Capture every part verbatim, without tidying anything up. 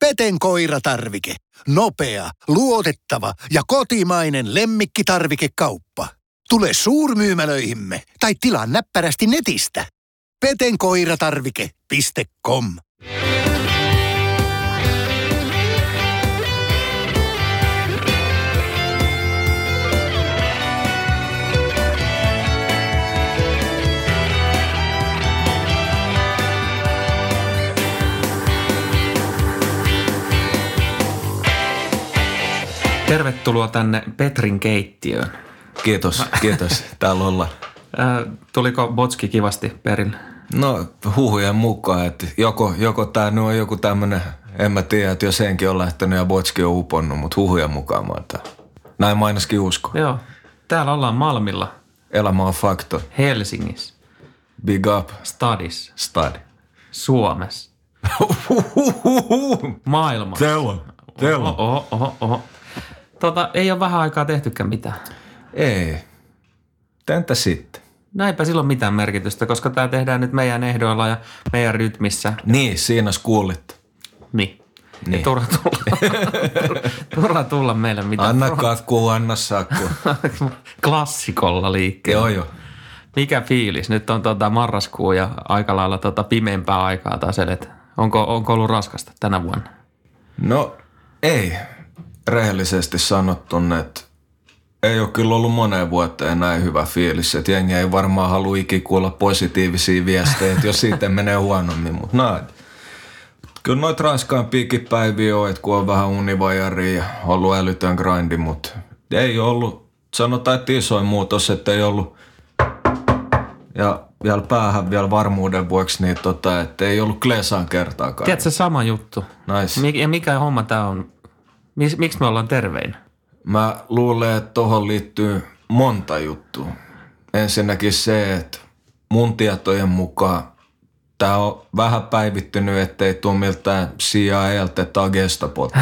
Peten koiratarvike. Nopea, luotettava ja kotimainen lemmikkitarvikekauppa. Tule suurmyymälöihimme tai tilaa näppärästi netistä. peten koiratarvike piste com Tervetuloa tänne Petrin keittiöön. Kiitos, kiitos. Täällä olla. Tuliko botski kivasti perille? No huhujen mukaan, että joko, joko tää on joku tämmönen, en mä tiedä, että jos henki on lähtenyt ja botski on uponnut, mutta huhujen mukaan mä oon täällä. Näin mä ainakin uskon. Joo, täällä ollaan Malmilla. Elämä on fakto. Helsingissä. Big up. Stadissa. Stadi. Suomessa. Maailmassa. Täällä, täällä. Oho, oho, oho. Tota, ei ole vähän aikaa tehtykään mitään. Ei. Entä sitten? No eipä sillä ole mitään merkitystä, koska tämä tehdään nyt meidän ehdoilla ja meidän rytmissä. Niin, siinä kuulitte. Niin. Niin. Ei turha tulla. turha tulla meille mitään. Anna kakkuu, anna sakku. Klassikolla liikkeellä. Joo, joo. Mikä fiilis? Nyt on tuota marraskuu ja aika lailla tuota pimeämpää aikaa taas eletään. Onko, onko ollut raskasta tänä vuonna? No, ei. Rehellisesti sanottuna, että ei ole kyllä ollut moneen vuoteen näin hyvä fiilis. Että jengi ei varmaan halua ikinä kuulla positiivisia viestejä, jos siitä menee huonommin. Mutta no, kyllä noita raskaampiakin päiviä on, että kun on vähän univajari ja ollut älytön grindi, mutta ei ollut, sanotaan, että isoin muutos, että ei ollut. Ja vielä päähän vielä varmuuden vuoksi, niin tota, että ei ollut Klesaan kertaakaan. Tiedätkö, sama juttu. Nice. Mik- ja mikä homma tämä on? Miksi me ollaan terveinä? Mä luulen, että tohon liittyy monta juttua. Ensinnäkin se, että mun tietojen mukaan tää on vähän päivittynyt, ettei tule miltään C I A:ltä tai Gestapolta.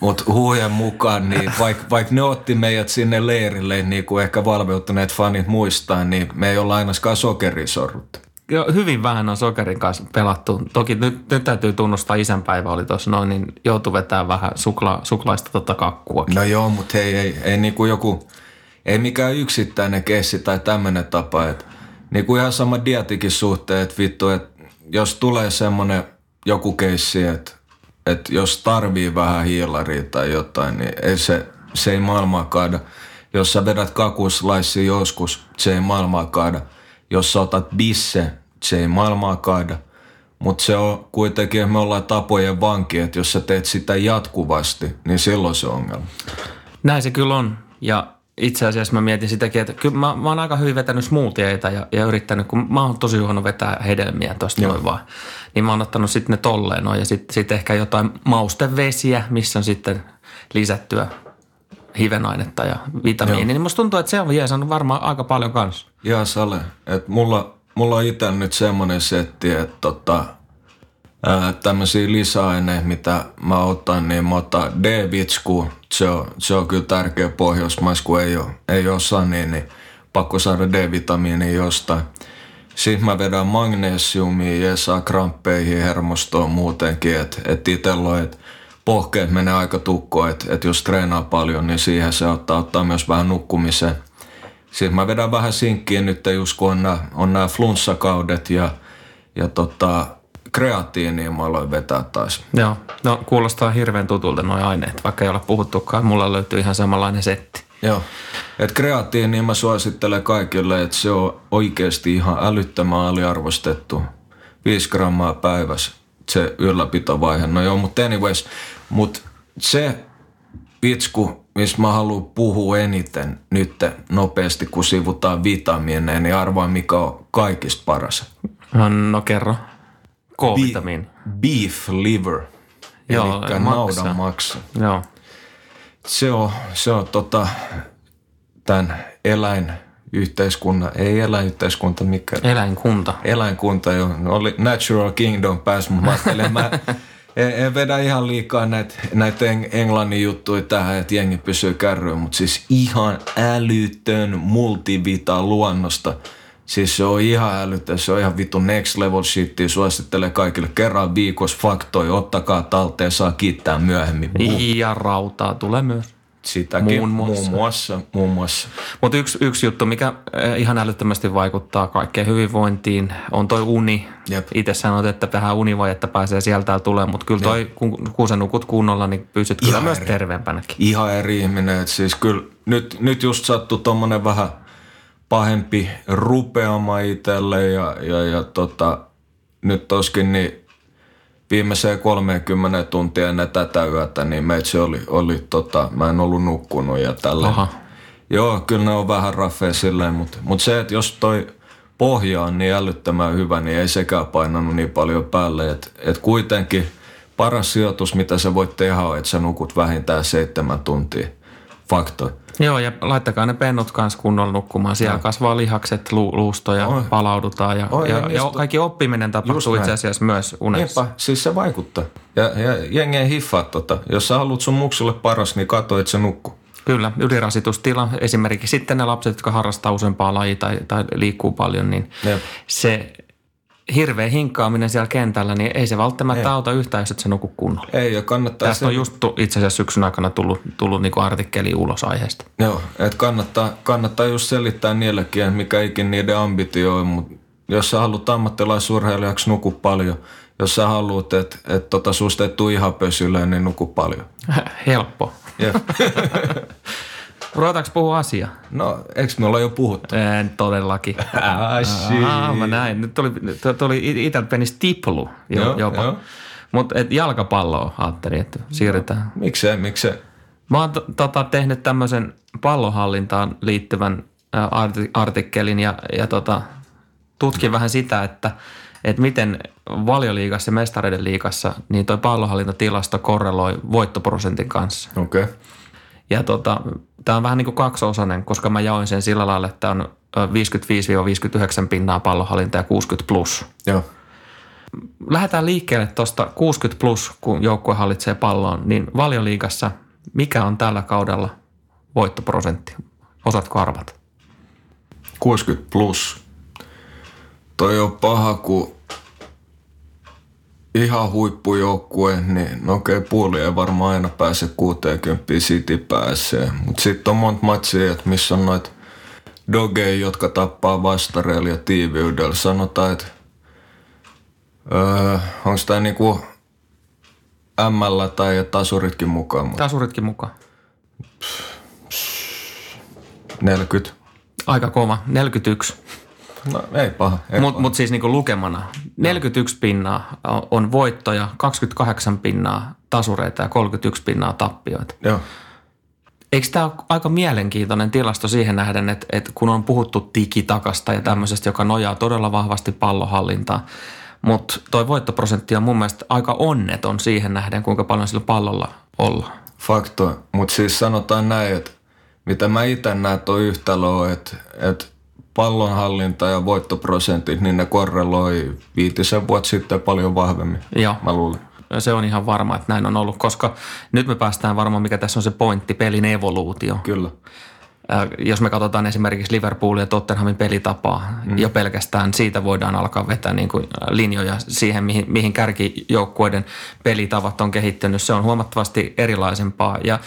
Mut huujen mukaan, niin vaikka vaik ne otti meidät sinne leirille, niin kuin ehkä valveutuneet fanit muistaa, niin me ei olla ainakaan sokerisorruttu. Joo, hyvin vähän on sokerin kanssa pelattu. Toki nyt, nyt täytyy tunnustaa, isänpäivä oli tuossa noin, niin joutui vetämään vähän sukla, suklaista totta kakkua. No joo, mutta hei, ei, ei, niin kuin joku, ei mikään yksittäinen keissi tai tämmöinen tapa. Et, niin kuin ihan sama dietikin suhteen, että vittu, että jos tulee semmoinen joku keissi, että, että jos tarvii vähän hiilaria tai jotain, niin ei se, se ei maailmaa kaada. Jos sä vedät kakuslaissia joskus, se ei maailmaa kaada. Jos sä otat bisse, se ei maailmaa kaada, mutta se on kuitenkin, me ollaan tapojen vanki, että jos sä teet sitä jatkuvasti, niin silloin se on ongelma. Näin se kyllä on, ja itse asiassa mä mietin sitäkin, että kyllä mä, mä oon aika hyvin vetänyt smoothieita ja, ja yrittänyt, kun mä oon tosi huono vetää hedelmiä tuosta noin vaan, niin mä oon ottanut sitten ne tolleen noin, ja sitten sit ehkä jotain maustevesiä, missä on sitten lisättyä hivenainetta ja vitamiinia, niin musta tuntuu, että se on jeesannut varmaan aika paljon kanssa. Jaa, sale, että mulla... Mulla on itse nyt semmoinen setti, että tota, ää, tämmöisiä lisäaineita, mitä mä otan, niin mä otan D-vitskuu. Se on, se on kyllä tärkeä pohjoismaissa, kun ei, oo, ei osaa, niin, niin pakko saada D-vitamiinia jostain. Sitten mä vedän magnesiumia, jeesaa kramppeihin, hermostoon muutenkin, että et itsellä on, että pohkeet menee aika tukkoon, että et jos treenaa paljon, niin siihen se ottaa, ottaa myös vähän nukkumiseen. Siis mä vedän vähän sinkkiin nyt, just kun on nämä, on nämä flunssakaudet ja, ja tota, kreatiiniä mä aloin vetää taas. Joo, no kuulostaa hirveän tutulta nuo aineet, vaikka ei ole puhuttukaan. Mulla löytyy ihan samanlainen setti. Joo, että kreatiiniä mä suosittelen kaikille, että se on oikeasti ihan älyttömän aliarvostettu. viisi grammaa päivässä se ylläpitovaihe. No joo, mutta anyways, mutta se vitsku, missä mä haluan puhua eniten nyt nopeasti, kun sivutaan vitamiineja, niin arvaa, mikä on kaikista paras. No kerro. K-vitamiini. Be- beef liver. Joo, eli naudan maksa. Joo. Se on, se on tota, tämän eläinyhteiskunnan, ei eläinyhteiskunta, mikä? Eläinkunta. Eläinkunta, joo. Oli Natural Kingdom pääsi, mutta mä ajattelin, mä... En vedä ihan liikaa näitä, näitä englannin juttuja tähän, että jengi pysyy kärryyn, mutta siis ihan älytön multivita luonnosta. Siis se on ihan älyttä, se on ihan vittu next level shittiä, suosittelee kaikille kerran viikossa faktoja, ottakaa talteen, saa kiittää myöhemmin. Ja rautaa tulee myös. Sitäkin muun muassa. Muun muassa, muun muassa. Mutta yksi, yksi juttu, mikä ihan älyttömästi vaikuttaa kaikkeen hyvinvointiin, on toi uni. Jep. Itse sanoit, että tähän univajetta pääsee sieltä tulee, mutta kyllä toi, kun, kun sä nukut kunnolla, niin pysyt kyllä ihan myös eri. Terveempänäkin. Ihan eri ihminen, että siis kyllä nyt, nyt just sattuu tommonen vähän pahempi rupeama itselle ja, ja, ja tota, nyt toskin niin viimeiseen kolmekymmentä tuntia ennen tätä yötä, niin meitsi oli, oli tota, mä en ollut nukkunut ja tälleen. Joo, kyllä ne on vähän raffeja silleen, mutta, mutta se, että jos toi pohja on niin älyttömän hyvä, niin ei sekään painanut niin paljon päälle. Että et kuitenkin paras sijoitus, mitä sä voit tehdä, on, että sä nukut vähintään seitsemän tuntia. Fakto. Joo, ja laittakaa ne pennut kanssa kunnolla nukkumaan. Siellä ja. Kasvaa lihakset, lu- luusto ja Oi. Palaudutaan. Ja, Oi, ja, ja, ja kaikki oppiminen tapahtuu itse asiassa myös unessa. Niinpä, siis se vaikuttaa. Ja, ja jengeen hiffaa tota. Jos sä haluat sun muksulle paras, niin katso, että se nukkuu. Kyllä, ylirasitustila. Esimerkiksi sitten ne lapset, jotka harrastaa useampaa lajia tai, tai liikkuu paljon, niin Jep. se hirveä hinkkaaminen siellä kentällä, niin ei se välttämättä ei. Auta yhtään, jos et se nuku kunnolla. Ei, ja kannattaa... Tästä sen... on just itse asiassa syksyn aikana tullut, tullut niinku artikkeli ulos aiheesta. Joo, että kannattaa, kannattaa just selittää niillekin, että mikä ikin niiden ambitio on, mutta jos sä haluat ammattilaisurheilijaksi, nuku paljon. Jos sä haluat, että et tota susta ei tule ihan pösylle, niin nuku paljon. Helppo. Yeah. Ruvetaanko puhua asiaa? No, eikö me olla jo puhuttu? En todellakin. Ah, shit. Ah, mä näin. Nyt tuli, tuli itältä penis tiplu jo, jopa. Jo. Mutta jalkapalloa ajattelin, että siirrytään. Miksei, miksei. Mä oon t- tota, tehnyt tämmöisen pallohallintaan liittyvän artik- artikkelin ja, ja tota, tutkin no. vähän sitä, että et miten Valioliigassa ja Mestarien liigassa niin toi pallohallintatilasto korreloi voittoprosentin kanssa. Okei. Okay. Ja tota, tämä on vähän niin kuin kaksiosainen, koska mä jaoin sen sillä lailla, että on viisikymmentäviisi viisikymmentäyhdeksän pinnaa pallohallinta ja kuusikymmentä plus. Joo. Lähdetään liikkeelle tuosta kuusikymmentä plus, kun joukkue hallitsee palloon, niin Valioliigassa mikä on tällä kaudella voittoprosentti? Osaatko arvata? kuusikymmentä plus. Toi on paha, kun ihan huippujoukkue, niin no okei, puoli ei varmaan aina pääse kuuteenkymmeneen, City pääsee. Mutta sitten on monta matsia, että missä on noita dogeja, jotka tappaa vastareilla ja tiiviydellä. Sanotaan, että öö, onko tämä niinku M L tai tasuritkin mukaan? Mut... Tasuritkin mukaan. Pss, pss, neljäkymmentä. Aika kova, neljäkymmentäyksi. No ei paha. Mutta mut siis niinku lukemana neljäkymmentäyksi pinnaa on voittoja, kaksikymmentäkahdeksan pinnaa tasureita ja kolmekymmentäyksi pinnaa tappioita. Joo. Eikö tämä ole aika mielenkiintoinen tilasto siihen nähden, että, että kun on puhuttu digitakasta ja tämmöisestä, joka nojaa todella vahvasti pallohallintaan, mutta toi voittoprosentti on mun mielestä aika onneton siihen nähden, kuinka paljon sillä pallolla ollaan. Fakto, mutta siis sanotaan näin, että mitä mä itse näen toi yhtälö on, että, että pallonhallinta ja voittoprosentit, niin ne korreloi viitisen vuotta sitten paljon vahvemmin, Joo. mä luulen. Se on ihan varma, että näin on ollut, koska nyt me päästään varmaan, mikä tässä on se pointti, pelin evoluutio. Kyllä. Äh, jos me katsotaan esimerkiksi Liverpoolin ja Tottenhamin pelitapaa, mm. jo pelkästään siitä voidaan alkaa vetää niin kuin linjoja siihen, mihin, mihin kärkijoukkueiden pelitavat on kehittynyt. Se on huomattavasti erilaisempaa ja,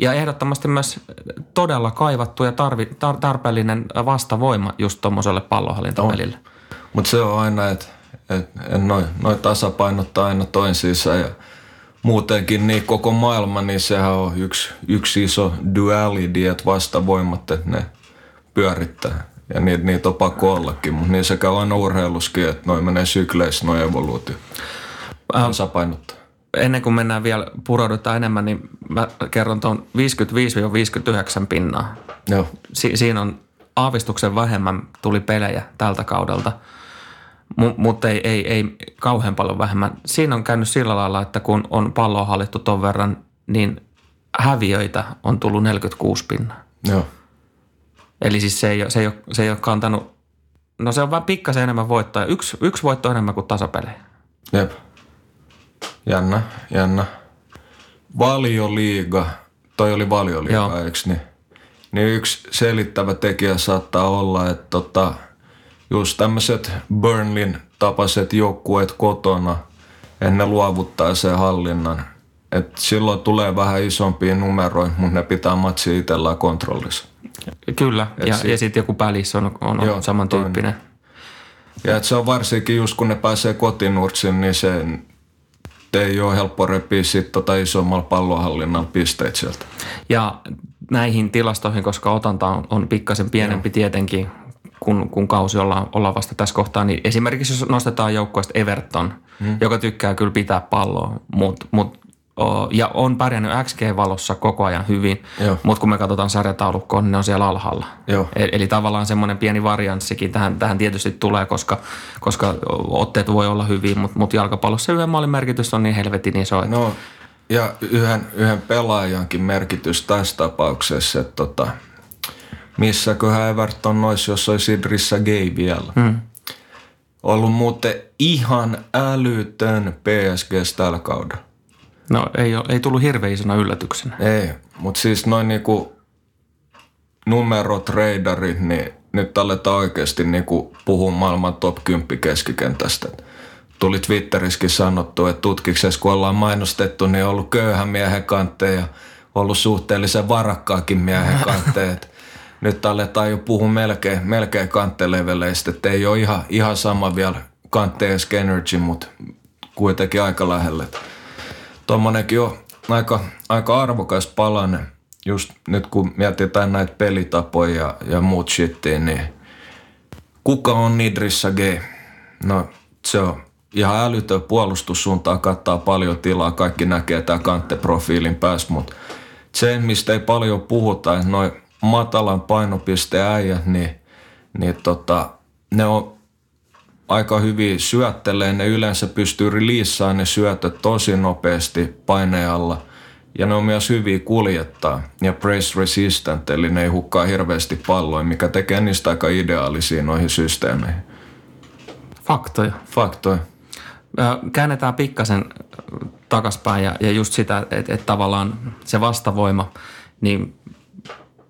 ja ehdottomasti myös todella kaivattu ja tarvi, tar, tarpeellinen vastavoima just tuommoiselle pallonhallintapelille. Mutta se on aina, että et, et noi, noi tasapainottaa aina toisiinsa ja muutenkin niin koko maailma, niin sehän on yksi, yksi iso duality, että vastavoimat, että ne pyörittää. Ja niitä, niitä on pakko ollakin, mutta niin se käy aina urheiluskin, että noi menee sykleissä, noi evoluutio. Tasapainottaa. Äh, ennen kuin mennään vielä, puraudutaan enemmän, niin mä kerron tuon viisikymmentäviisi viisikymmentäyhdeksän pinnaa. Joo. Si- siinä on aavistuksen vähemmän tuli pelejä tältä kaudelta. M- mutta ei, ei, ei kauhean paljon vähemmän. Siinä on käynyt sillä lailla, että kun on palloa hallittu ton verran, niin häviöitä on tullut neljäkymmentäkuusi pinnaa. Joo. Eli siis se ei, se ei, ole, se ei ole kantanut, no se on vähän pikkasen enemmän voittoja. Yksi, yksi voitto enemmän kuin tasapelejä. Jep. Jännä, jännä. Valioliiga, toi oli Valioliiga, eikö niin? Niin yksi selittävä tekijä saattaa olla, että tota... just tämmöiset Burnleyn tapaiset joukkueet kotona, että ne luovuttaa sen hallinnan. Et silloin tulee vähän isompia numeroja, mutta ne pitää matsi itsellään kontrollissa. Kyllä, et ja, sit... ja sitten joku pälis on, on joo, samantyyppinen. Toinen. Ja et se on varsinkin just kun ne pääsee kotinurtsin, niin se ei ole helppo repiä sitten tota isommalla pallonhallinnalla pisteet sieltä. Ja näihin tilastoihin, koska otanta on, on pikkasen pienempi joo. tietenkin, kun, kun kausi ollaan, ollaan vasta tässä kohtaa, niin esimerkiksi jos nostetaan joukkueesta Everton, hmm. joka tykkää kyllä pitää palloa, mutta mut, ja on pärjännyt X G-valossa koko ajan hyvin, mutta kun me katsotaan sarjataulukkoon, niin ne on siellä alhaalla. Joo. Eli tavallaan semmoinen pieni varianssikin tähän, tähän tietysti tulee, koska, koska otteet voi olla hyviä, mutta mut jalkapallossa yhden maalin merkitys on niin helvetin iso. Että... No, ja yhden, yhden pelaajankin merkitys tässä tapauksessa, että tota, missäköhän Everton olisi, jos olisi Idrissa Gueye vielä. Hmm. Ollut muuten ihan älytön P S G:ssä tällä kaudella. No ei, ei tullut hirveän isona yllätyksenä. Ei, mutta siis noin niinku numerot, reidarit, niin nyt aletaan oikeasti niinku puhua maailman top kymmenen keskikentästä. Tuli Twitterissäkin sanottu, että tutkiksessa kun ollaan mainostettu, niin on ollut köyhän miehen Kanté ja ollut suhteellisen varakkaakin miehen Kanté. Nyt aletaan jo puhua melkein, melkein Kanté-leveleistä, että ei ole ihan, ihan sama vielä Kanté Energy, mutta kuitenkin aika lähellä. Tuommoinenkin on aika, aika arvokas palanen, just nyt kun mietitään näitä pelitapoja ja, ja muut shittiin, niin kuka on Idrissa Gueye? No se on ihan älytön puolustussuuntaan, kattaa paljon tilaa, kaikki näkee tämän Kanté-profiilin päässä, mutta se, mistä ei paljon puhuta, että noi matalan painopisteen äijät, niin, niin tota, ne on aika hyvin syöttelee, ne yleensä pystyy releasaan ne syötöt tosi nopeasti painealla. Ja ne on myös hyviä kuljettaa ja press resistant, eli ne ei hukkaa hirveästi palloja, mikä tekee niistä aika ideaalisia noihin systeemeihin. Faktoja. Faktoja. Käännetään pikkasen takaspäin ja, ja just sitä, että et tavallaan se vastavoima, niin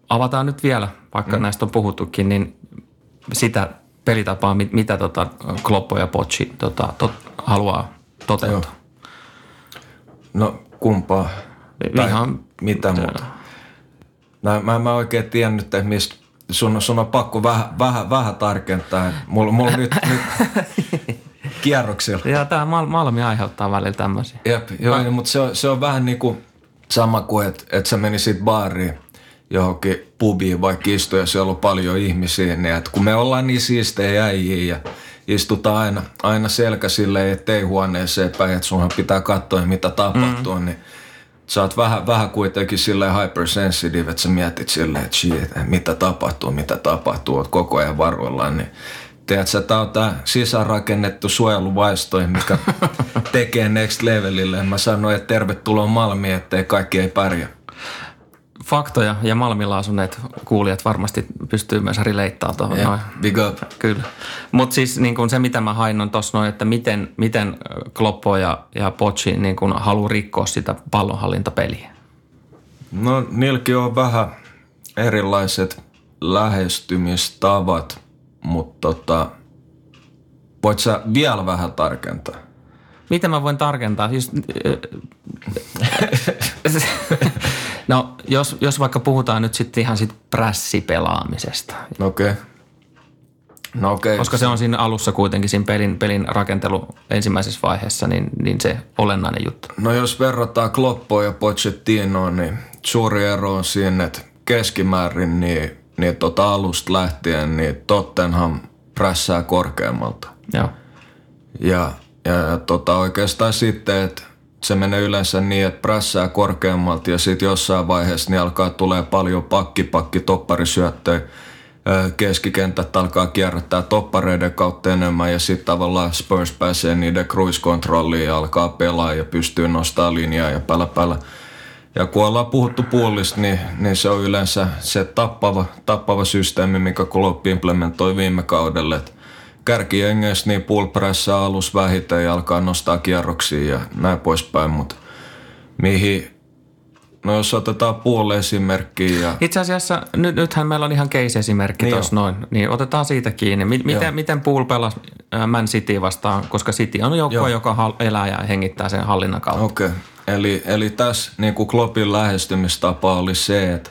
avataan nyt vielä, vaikka mm. näistä on puhuttukin, niin sitä... pelitapaa, mit, mitä tota Kloppo ja Potsi tota, tot, haluaa toteuttaa? Joo. No kumpaa? Ihan mitä muuta? No, mä en mä oikein tiennyt, että mistä sun, sun on pakko vähän väh, väh tarkentaa. Mulla, mulla nyt, nyt kierroksilla. Joo, tää Malmi aiheuttaa välillä tämmöisiä. Jep, joo, no. Mutta se, se on vähän niin kuin sama kuin, että et sä menisit baariin johonkin pubiin vaikka istuja, siellä on paljon ihmisiä, niin että kun me ollaan niin siistejä äijiä ja istutaan aina, aina selkä silleen, ettei huoneeseen päin, että sunhan pitää katsoa, mitä tapahtuu, mm-hmm. niin sä oot vähän, vähän kuitenkin silleen hypersensitive, että sä mietit silleen, että shit, mitä tapahtuu, mitä tapahtuu, oot koko ajan varuillaan, niin tiedätkö, tää on tää sisäänrakennettu suojeluvaisto, mikä tekee next levelille, mä sanoin, että tervetuloa Malmiin, ettei kaikki ei pärjää. Faktoja ja Malmilla asuneet kuulijat varmasti pystyy myös rileittämään tuohon. Yeah, big up. Kyllä. Mutta siis niin kun se, mitä mä hain on tuossa noin, että miten, miten Kloppo ja, ja Pochi niin kun haluaa rikkoa sitä pallonhallintapeliä. No niilläkin on vähän erilaiset lähestymistavat, mutta tota, voit sä vielä vähän tarkentaa? Miten mä voin tarkentaa? Just, no, jos, jos vaikka puhutaan nyt sitten ihan sit prässipelaamisesta. Okei. Okay. No okei. Okay. Koska se on siinä alussa kuitenkin, siinä pelin, pelin rakentelu ensimmäisessä vaiheessa, niin, niin se olennainen juttu. No jos verrataan Kloppoa ja Pochettinoa, niin suuri ero on siinä, että keskimäärin niin, niin tota alusta lähtien niin Tottenham prässää korkeammalta. Joo. Ja... Ja tota, oikeastaan sitten, että se menee yleensä niin, että prässää korkeammalta ja sitten jossain vaiheessa niin alkaa tulee paljon pakki-pakki topparisyöttöjä. Keskikentät alkaa kierrättää toppareiden kautta enemmän ja sitten tavallaan Spurs pääsee niiden cruise-kontrolliin ja alkaa pelaa ja pystyy nostamaan linjaa ja päällä päällä. Ja kun ollaan puhuttu puolista, niin, niin se on yleensä se tappava, tappava systeemi, mikä Kloppi implementoi viime kaudelle. Kärkijengeissä niin pullpressää alus vähiten ja alkaa nostaa kierroksia ja näin poispäin, mutta mihin No jos otetaan puoli esimerkkiä. Ja... Itse asiassa nyt, nythän meillä on ihan case-esimerkki niin tuossa noin. Niin otetaan siitä kiinni. Miten, miten Pool pelasi Man City vastaan, koska City on joukkue, joka hal- elää ja hengittää sen hallinnan kautta. Okei. Okay. Eli, eli tässä niin kuin Kloppin lähestymistapa oli se, että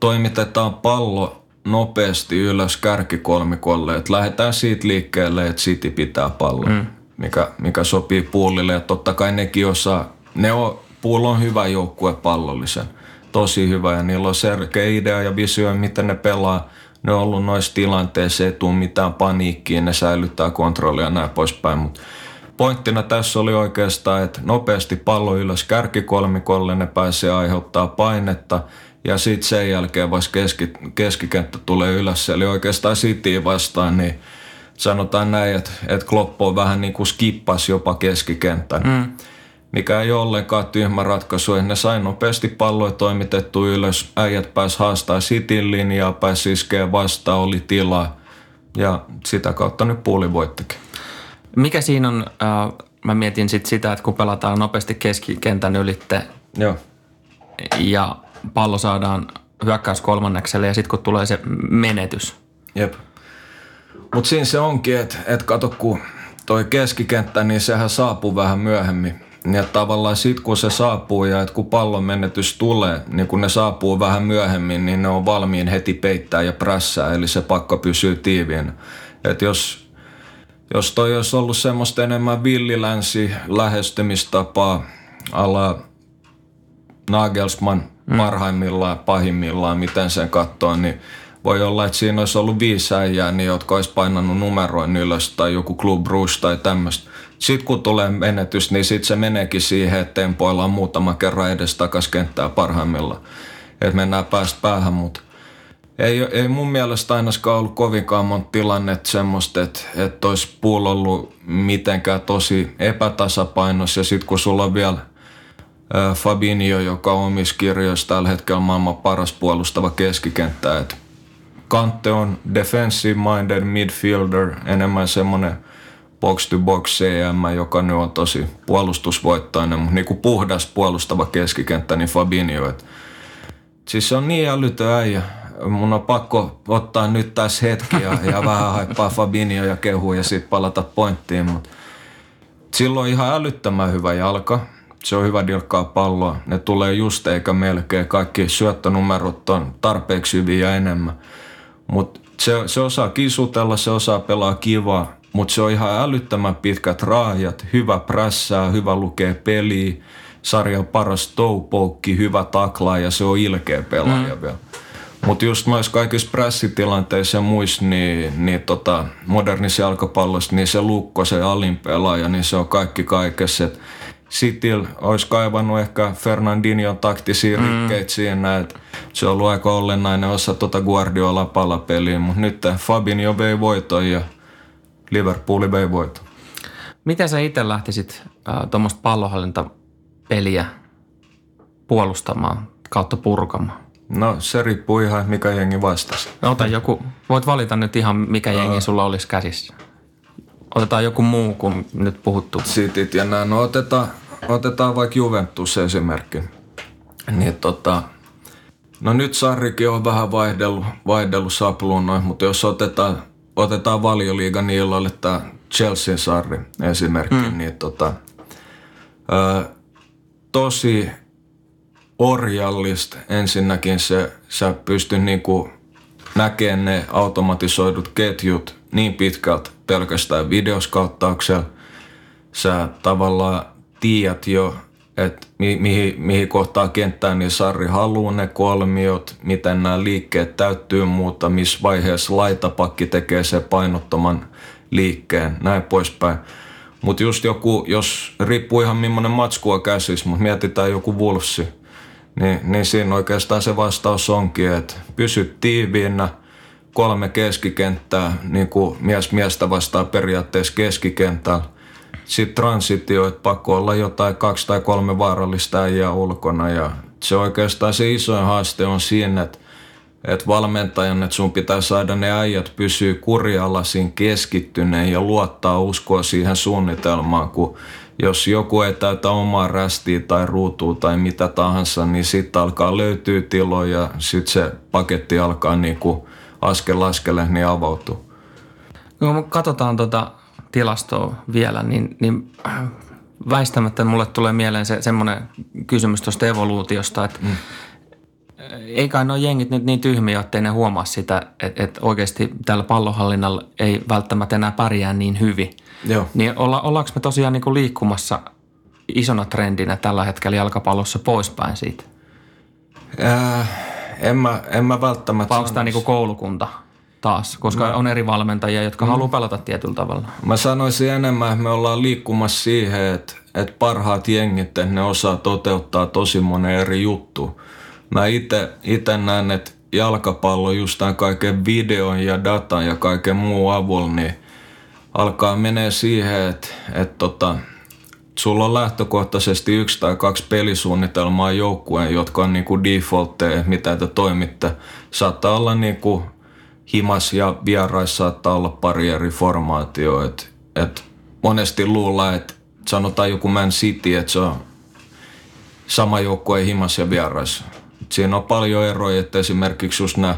toimitetaan pallo nopeasti ylös kärkikolmikolle. Että lähdetään siitä liikkeelle, että City pitää pallon, mm. mikä, mikä sopii Poolille. Ja totta kai nekin osaa, ne on... Pool on hyvä joukkue pallollisen, tosi hyvä, ja niillä on selkeä idea ja visio, miten ne pelaa. Ne on ollut noissa tilanteissa, ei tule mitään paniikkiin, ne säilyttää kontrollia ja näin poispäin. Mut pointtina tässä oli oikeastaan, että nopeasti pallo ylös kärkikolmikolle, ne pääsee aiheuttaa painetta, ja sitten sen jälkeen vasta keski, keskikenttä tulee ylös, eli oikeastaan Cityä vastaan, niin sanotaan näin, että et Kloppo vähän niin kuin skippasi jopa keskikentän. Mm. Mikä ei ole ollenkaan tyhmä ratkaisu, että ne sai nopeasti palloja toimitettu ylös, äijät pääsi haastaa Cityn linjaa, pääsi iskeä vastaan, oli tilaa ja sitä kautta nyt Pooli voittikin. Mikä siinä on, äh, mä mietin sit sitä, että kun pelataan nopeasti keskikentän ylitte. Joo. Ja pallo saadaan hyökkäys kolmannekselle ja sitten kun tulee se menetys. Jep, mutta siinä se onkin, että et kato kun toi keskikenttä, niin sehän saapuu vähän myöhemmin. Ja tavallaan sit kun se saapuu ja et kun pallon menetys tulee, niin kun ne saapuu vähän myöhemmin, niin ne on valmiin heti peittää ja prässää, eli se pakka pysyy tiiviinä. Et jos, jos toi olisi ollut semmoista enemmän villilänsi lähestymistapaa ala Nagelsmann parhaimmillaan, pahimmillaan, miten sen katsoo, niin voi olla, että siinä olisi ollut viisi äijää, niin jotka olisi painanut numeroin ylös tai joku Club Rouge tai tämmöistä. Sitten kun tulee menetys, niin sitten se meneekin siihen, että tempoillaan muutama kerran edes takas kenttää parhaimmillaan. Että mennään päästä päähän, mutta ei, ei mun mielestä ainakaan ollut kovinkaan monta tilannetta semmoista, että, että olisi Pool ollut mitenkään tosi epätasapainossa. Ja sitten kun sulla on vielä ää, Fabinho, joka on omissa kirjoissa tällä hetkellä maailman paras puolustava keskikenttä. Että Kanté on defensive-minded midfielder, enemmän semmoinen box-to-box C M, joka nyt on tosi puolustusvoittainen, mutta niin kuin puhdas puolustava keskikenttä, niin Fabinho. Et siis se on niin älytön äijä. Mun on pakko ottaa nyt tässä hetki ja, ja vähän haippaa Fabinho ja kehua ja sitten palata pointtiin. Mut sillä on ihan älyttömän hyvä jalka. Se on hyvä dilkkaa palloa. Ne tulee just eikä melkein. Kaikki syöttönumerot on tarpeeksi hyviä enemmän. Mutta se, se osaa kisutella, se osaa pelaa kivaa. Mutta se on ihan älyttömän pitkät raajat, hyvä prässää, hyvä lukee peliä, sarjan paras toupoukki, hyvä taklaa ja se on ilkeä pelaaja mm. vielä. Mutta just noissa kaikissa prässitilanteissa ja muissa niin, niin tota, modernissa jalkapallossa, niin se lukko, se alin pelaaja, niin se on kaikki kaikessa. Cityl olisi kaivannut ehkä Fernandinhon taktisia mm. rikkeitä siinä, että se on ollut aika olennainen osa tuota Guardiola palapeliä, mutta nyt Fabinho vei voiton ja Liverpoolin vei voiton. Miten sä itse lähtisit äh, tuommoista pallonhallintapeliä puolustamaan kautta purkamaan? No se riippuu ihan, mikä jengi vastasi. Ota joku, voit valita nyt ihan, mikä jengi äh. sulla olisi käsissä. Otetaan joku muu kuin nyt puhuttu. Sitit ja näin. No otetaan, otetaan vaikka Juventus esimerkki. Niin, tota, no nyt Sarrikin on vähän vaihdellut, vaihdellut sapluunoin, mutta jos otetaan, otetaan Valioliigan illoille tämä Chelsea Sarri esimerkki, mm. niin tota, ö, tosi orjallista ensinnäkin se, sä pystyt niinku näkemään ne automatisoidut ketjut niin pitkältä pelkästään videoskauttauksella. Sä tavallaan tiedät jo, että mi- mihin, mihin kohtaa kenttään niin Sarri haluaa ne kolmiot, miten nämä liikkeet täyttyy muuta, missä vaiheessa laitapakki tekee sen painottoman liikkeen, näin poispäin. Mutta just joku, jos riippuu ihan millainen matskua käsissä, mutta mietitään joku Wolfsi, niin, niin siinä oikeastaan se vastaus onkin, että pysy tiiviinä. Kolme keskikenttää, niin kuin mies miestä vastaan periaatteessa keskikentällä. Sitten transitioit, pakko olla jotain kaksi tai kolme vaarallista äijää ulkona. Ja se oikeastaan se isoin haaste on siinä, että, että valmentajan, että sun pitää saada ne äijät pysyä kurialla siinä keskittyneen ja luottaa uskoa siihen suunnitelmaan, kun jos joku ei täytä omaa rästiä tai ruutua tai mitä tahansa, niin sitten alkaa löytyä tiloja ja sitten se paketti alkaa niinku askel askeleen niin avautua. No, katsotaan tuota tilastoa vielä, niin, niin väistämättä mulle tulee mieleen se, semmoinen kysymys tuosta evoluutiosta, että mm. eikä nuo jengit nyt niin tyhmiä, ettei ne huomaa sitä, että, että oikeasti tällä pallonhallinnalla ei välttämättä enää pärjää niin hyvin. Joo. Niin olla, ollaanko me tosiaan niin kuin liikkumassa isona trendinä tällä hetkellä jalkapallossa poispäin siitä? Äh, en, mä, en mä välttämättä. Vai onko tämä niin kuin koulukunta taas, koska mä... on eri valmentajia, jotka mm. haluaa pelata tietyllä tavalla? Mä sanoisin enemmän, että me ollaan liikkumassa siihen, että, että parhaat jengit, että ne osaa toteuttaa tosi monen eri juttu. Mä itse näen, että jalkapallo just tämän kaiken videon ja datan ja kaiken muun avulla, niin alkaa menee siihen, että et tota, sulla on lähtökohtaisesti yksi tai kaksi pelisuunnitelmaa joukkueen, jotka on niinku defaultteja, mitä te toimitte. Saattaa olla niinku himas ja vierais, saattaa olla pari eri formaatioa. Et, et monesti luullaan, että sanotaan joku Man City, että se on sama joukkue himas ja vierais. Siinä on paljon eroja, että esimerkiksi just nämä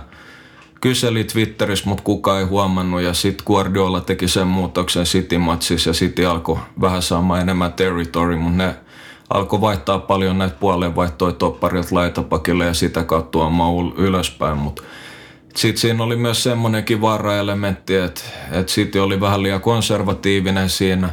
kyseli Twitterissä, mutta kukaan ei huomannut, ja sitten Guardiola teki sen muutoksen City-matsissa ja City alkoi vähän saamaan enemmän territory, mutta ne alkoi vaihtaa paljon näitä puoleenvaihtoja topparilta laitapakille ja sitä kautta tuomaan ylöspäin, mutta sitten siinä oli myös semmoinenkin vaara-elementti, että, että City oli vähän liian konservatiivinen siinä,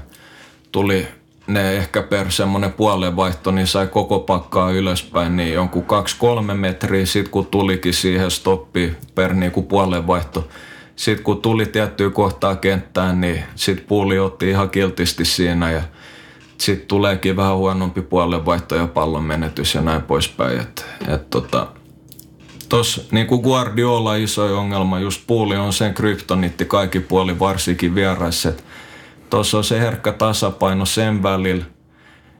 tuli ne ehkä per semmoinen puolenvaihto, niin sai koko pakkaa ylöspäin, niin jonkun kaksi kolme metriä, sit kun tulikin siihen stoppi per niinku puolenvaihto. Sit kun tuli tiettyä kohtaa kenttään, niin sit puuli otti ihan kiltisti siinä ja sit tuleekin vähän huonompi puolenvaihto ja pallon menetys ja näin poispäin. Et, et tota, tos niinku Guardiola iso ongelma, just puuli on sen kryptoniitti kaikki puoli, varsinkin vieraissa. Tuossa on se herkkä tasapaino sen välillä,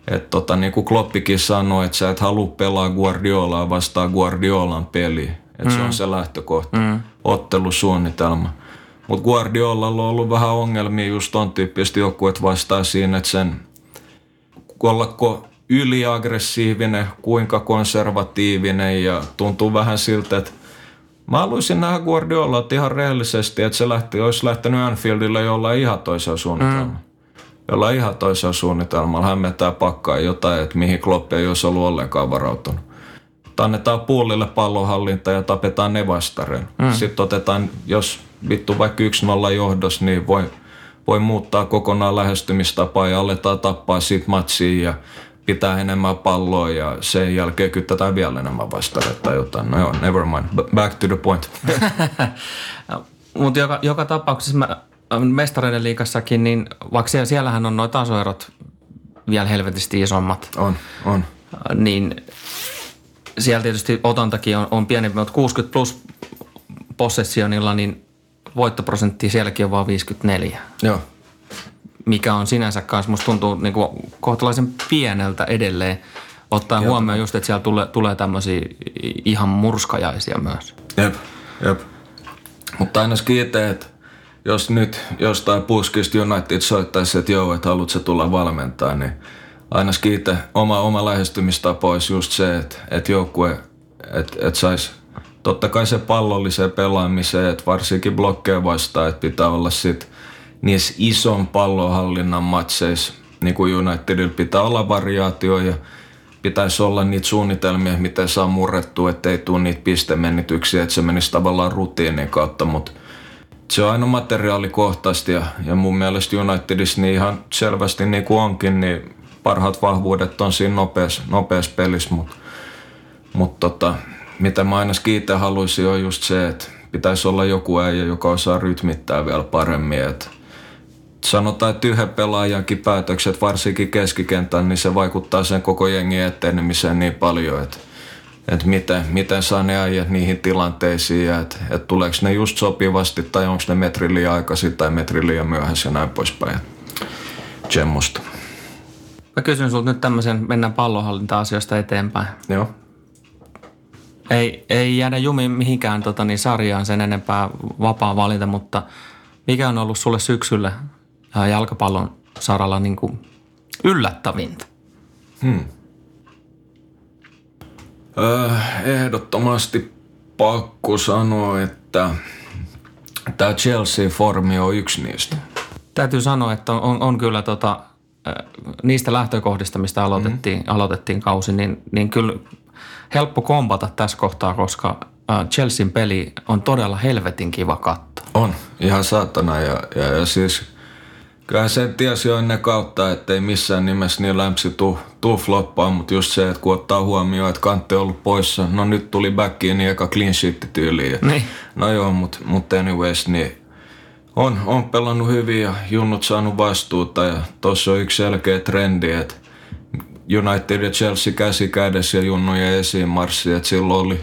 että tota, niin kuin Kloppikin sanoi, että sä et halua pelaa Guardiolaa vastaan Guardiolan peliä. Mm. Se on se lähtökohta, mm. ottelusuunnitelma. Mutta Guardiolalla on ollut vähän ongelmia just ton tyyppisesti joukkueet vastaan siinä, että sen ollako yliaggressiivinen, kuinka konservatiivinen ja tuntuu vähän siltä, että mä haluaisin nähdä Guardiola ihan rehellisesti, että se lähti, olisi lähtenyt Anfieldille jollain ihan toisella suunnitelmalla. Mm. Jollain ihan toisella suunnitelmalla hämmentää pakkaa jotain, että mihin Kloppi ei olisi ollut ollenkaan varautunut. Annetaan puolille pallonhallinta ja tapetaan ne vastareen. Mm. Sitten otetaan, jos vittu vaikka yksi nolla johdossa, niin voi, voi muuttaa kokonaan lähestymistapaa ja aletaan tappaa sit matsiin ja pitää enemmän palloa ja sen jälkeen kyttätään vielä enemmän vastaret tai jotain. No joo, never mind. Back to the point. Mutta joka, joka tapauksessa mä, Mestareiden liigassakin, niin vaikka siellä, siellähän on nuo tasoerot vielä helvetisti isommat. On, on. Niin siellä tietysti otantakin on, on pienempi, mutta kuusikymmentä plus possessionilla, niin voittoprosentti sielläkin on vaan viisikymmentäneljä. Joo. Mikä on sinänsä kanssa, musta tuntuu niin kuin kohtalaisen pieneltä edelleen, ottaen jep. huomioon just, että siellä tulee, tulee tämmöisiä ihan murskajaisia myös. Jep, jep. Mutta ainakin itse, että jos nyt jostain puskista United soittaisi, että joo, että haluatko tulla valmentaa, niin ainakin itse oma, oma lähestymistapa olisi just se, että, että joukkue, että, että saisi totta kai se pallolliseen pelaamiseen, että varsinkin blokkeja vastaan, että pitää olla sit niissä ison pallonhallinnan matseissa, niin kuin Unitedilla pitää olla variaatio ja pitäisi olla niitä suunnitelmia, miten saa murrettua, ettei tule niitä pistemenetyksiä, että se menisi tavallaan rutiinin kautta, mutta se on aina materiaalikohtaisesti ja, ja mun mielestä Unitedissa niin ihan selvästi niin kuin onkin, niin parhaat vahvuudet on siinä nopeassa, nopeassa pelissä, mutta mut tota, mitä mä ainakin itse haluaisin on just se, että pitäisi olla joku äijä, joka osaa rytmittää vielä paremmin, että sanotaan, että yhden pelaajankin päätökset, varsinkin keskikentän, niin se vaikuttaa sen koko jengin etenemiseen niin paljon, että, että miten, miten saa ne ajat niihin tilanteisiin, että, että tuleeko ne just sopivasti tai onko ne metri liian aikaisin tai metri liian myöhässä ja näin poispäin. Semmosta. Mä kysyn sulta nyt tämmöisen, mennään pallonhallinta-asioista eteenpäin. Joo. Ei, ei jäädä jumiin mihinkään tota, niin sarjaan sen enempää vapaa valinta, mutta mikä on ollut sulle syksyllä jalkapallon saralla niin kuin Yllättävintä. Hmm. Öö, ehdottomasti pakko sanoa, että tämä Chelsea-formi on yksi niistä. Täytyy sanoa, että on, on kyllä tota, niistä lähtökohdista, mistä aloitettiin, mm-hmm. aloitettiin kausi, niin, niin kyllä helppo kompata tässä kohtaa, koska Chelsean peli on todella helvetin kiva katto. On, ihan saatana. Ja, ja, ja siis kyllähän se tiesi jo ennen kautta, ettei missään nimessä niin lämpsi tuu, tuu floppaa, mutta just se, että kun ottaa huomioon, että Kanté on ollut poissa, no nyt tuli backiin niin eka clean sheet tyyliin. Niin. No joo, mutta mut anyways, niin on, on pelannut hyvin ja junnut saanut vastuuta ja tuossa on yksi selkeä trendi, että United ja Chelsea käsi kädessä ja junnuja esiin marssi, että silloin oli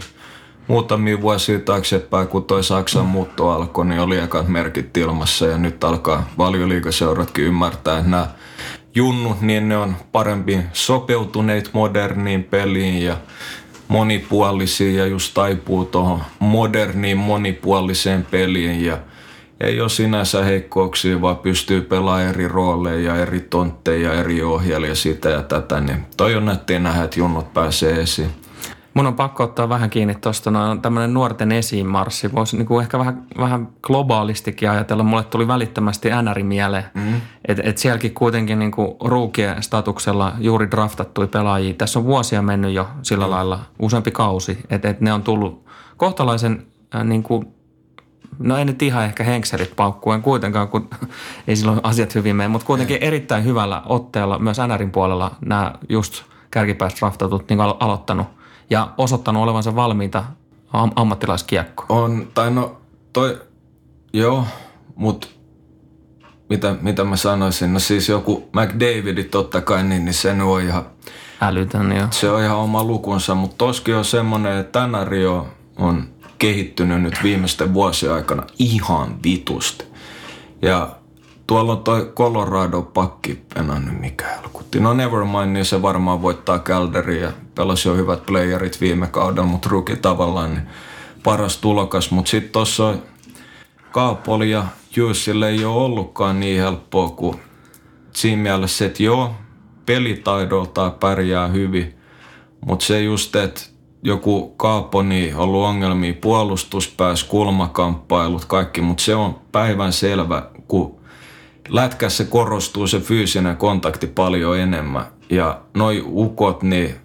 muutamia vuosia taaksepäin, kun toi Saksan muutto alkoi, niin oli ekat merkit ilmassa ja nyt alkaa Valioliigaseuratkin ymmärtää, että nämä junnut, niin ne on parempi sopeutuneet moderniin peliin ja monipuolisia ja just taipuu tuohon moderniin monipuoliseen peliin ja ei ole sinänsä heikkouksia, vaan pystyy pelaamaan eri rooleja, eri tontteja, eri ohjelmia, sitä ja tätä, niin toi on nättiä nähdä, että junnut pääsee esiin. Mun on pakko ottaa vähän kiinni tuosta, no, tämmöinen nuorten esiinmarssi. Voisi niin kuin ehkä vähän, vähän globaalistikin ajatella. Mulle tuli välittömästi Änäri mieleen, mm-hmm. että et sielläkin kuitenkin niin kuin ruukien statuksella juuri draftattui pelaajia. Tässä on vuosia mennyt jo sillä mm-hmm. lailla, useampi kausi, että et ne on tullut kohtalaisen äh, niin kuin, no ei nyt ihan ehkä henkselit paukkuen kuitenkaan, kun ei silloin asiat hyvin mene, mutta kuitenkin ei. Erittäin hyvällä otteella myös Änärin puolella nämä just kärkipäässä draftatut niin alo- aloittanut ja osoittanut olevansa valmiita am- ammattilaiskiekkoon. On, tai no toi, joo, mutta mitä, mitä mä sanoisin, no siis joku McDavid totta kai, niin, niin se nyt on ihan älytön, joo. Se on ihan oma lukunsa, mutta toskin on semmoinen, että Änäri on, on kehittynyt nyt viimeisten vuosien aikana ihan vitusti. Ja tuolla on toi Colorado-pakki, en ole nyt mikään alkutti. No nevermind, niin se varmaan voittaa Calderin ja pelasi jo hyvät playerit viime kaudella, mutta ruki tavallaan niin paras tulokas. Mutta sitten tuossa Kaapo ja Jussille ei ole ollutkaan niin helppoa kuin siinä mielessä, että joo, pelitaidoltaan pärjää hyvin, mutta se just, että joku Kaapo, niin ollut ongelmia puolustuspääs, kulmakamppailut, kaikki, mutta se on päivänselvä, kun lätkässä korostuu se fyysinen kontakti paljon enemmän. Ja noi ukot, niin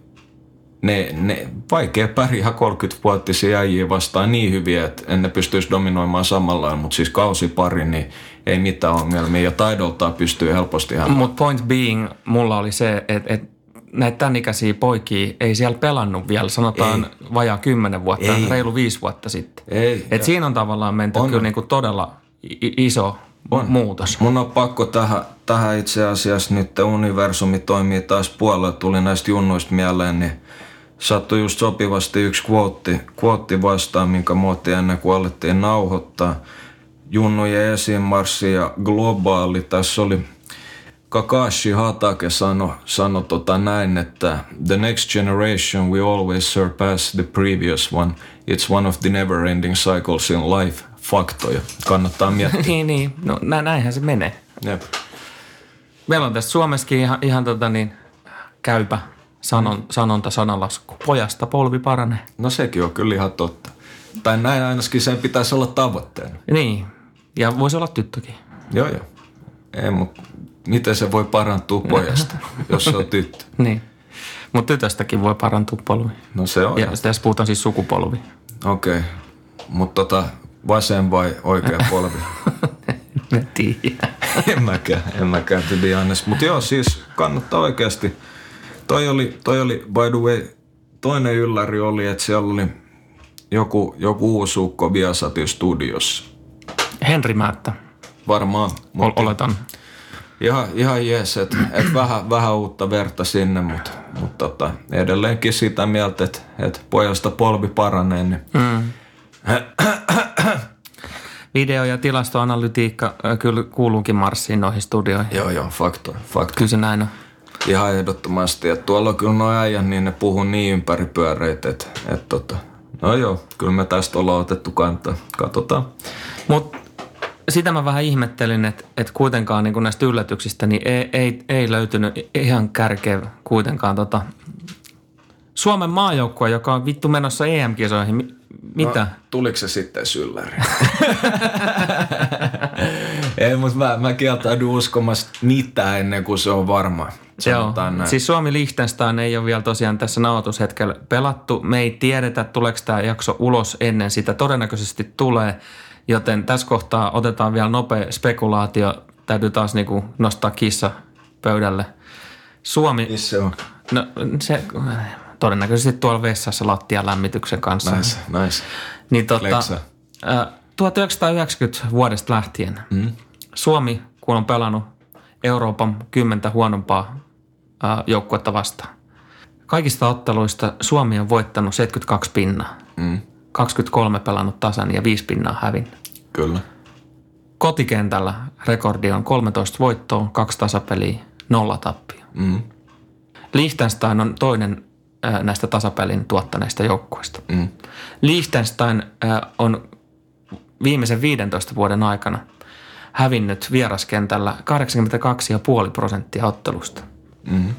ne, ne vaikea pärjää kolmekymmentävuotisia äijiä vastaan niin hyviä, että en ne pystyisi dominoimaan samallaan, mutta siis kausipari, niin ei mitään ongelmia ja taidoltaan pystyy helposti hämään. Mutta point being mulla oli se, että et näitä tämän ikäisiä poikia ei siellä pelannut vielä, sanotaan ei. Vajaa kymmenen vuotta, ei. Reilu viisi vuotta sitten. Ei. Et siinä on tavallaan menty on. Kyllä niinku todella iso on. Muutos. Mun on pakko tähän, tähän itse asiassa nyt universumi toimii taas puolella. Tuli näistä junnuista mieleen, niin sattui just sopivasti yksi quote, quote vastaan, minkä muotti ennen kuin alettiin nauhoittaa. Junnujen esiinmarssi ja globaali. Tässä oli Kakashi Hatake sanoi sano tota näin, että the next generation we always surpass the previous one. It's one of the never ending cycles in life. Faktoja. Kannattaa miettiä. niin, niin. No nä- näinhän se menee. Jep. Meillä on tässä Suomessakin ihan, ihan tota niin, käypä sanon, sanonta sanalasku. Pojasta polvi paranee. No sekin on kyllä ihan totta. Tai näin ainakin sen pitäisi olla tavoitteena. Niin. Ja voisi olla tyttökin. Joo joo. Ei, mutta miten se voi parantua pojasta, jos se on tyttö? Niin. Mutta tytöstäkin voi parantua polvi. No se on. Ja tässä puhutaan siis sukupolvi. Okei. Okay. Mutta tota, vasen vai oikea polvi? En tiedä. En mäkään, en mäkään to be honest. Mutta joo, siis kannattaa oikeasti. Toi oli, toi oli, by the way, toinen ylläri oli, että siellä oli joku, joku uusi ukko Viasatin studiossa. Henri Määttä. Varmaan. Ol, oletan. Ihan, ihan jees, että et vähän, vähän uutta verta sinne, mutta mut tota, edelleenkin sitä mieltä, että et pojasta polvi paranee. Niin. Mm. Video- ja tilastoanalytiikka kyllä kuuluukin marssiin noihin studioihin. Joo, joo, faktor. faktor. Kyllä se näin on. Ihan ehdottomasti. Ja tuolla kyllä nuo äijät, niin ne puhuu niin ympäripyöreitä, että et tota, no joo, kyllä me tästä ollaan otettu kantaa. Katsotaan. Mut sitä mä vähän ihmettelin, että, että kuitenkaan niin näistä yllätyksistä niin ei, ei, ei löytynyt ihan kärkeä kuitenkaan tota Suomen maajoukkue, joka on vittu menossa E M-kisoihin. Mitä? No, tuliko se sitten sylläri? Ei, mutta mä, mä kieltäydyn uskomasta mitään ennen kuin se on varma. Joo, siis Suomi Liechtenstein ei ole vielä tosiaan tässä nauhoitushetkellä pelattu. Me ei tiedetä, tuleeko tämä jakso ulos ennen sitä. Todennäköisesti tulee, joten tässä kohtaa otetaan vielä nopea spekulaatio. Täytyy taas niinku nostaa kissa pöydälle. Suomi... Missä on? No se... Todennäköisesti tuolla vessassa lattian lämmityksen kanssa. Nice, nice. Niin tota, tuhatyhdeksänsataayhdeksänkymmentä vuodesta lähtien mm. Suomi, kun on pelannut Euroopan kymmentä huonompaa äh, joukkuetta vastaan. Kaikista otteluista Suomi on voittanut seitsemänkymmentäkaksi pinnaa. Mm. kaksikymmentäkolme pelannut tasan ja viisi pinnaa hävinnyt. Kyllä. Kotikentällä rekordi on kolmetoista voittoa, kaksi tasapeliä, nolla tappia. Mm. Liechtenstein on toinen näistä tasapelin tuottaneista joukkueista. Mm. Liechtenstein on viimeisen viidentoista vuoden aikana hävinnyt vieraskentällä kahdeksankymmentäkaksi pilkku viisi prosenttia ottelusta. Mm.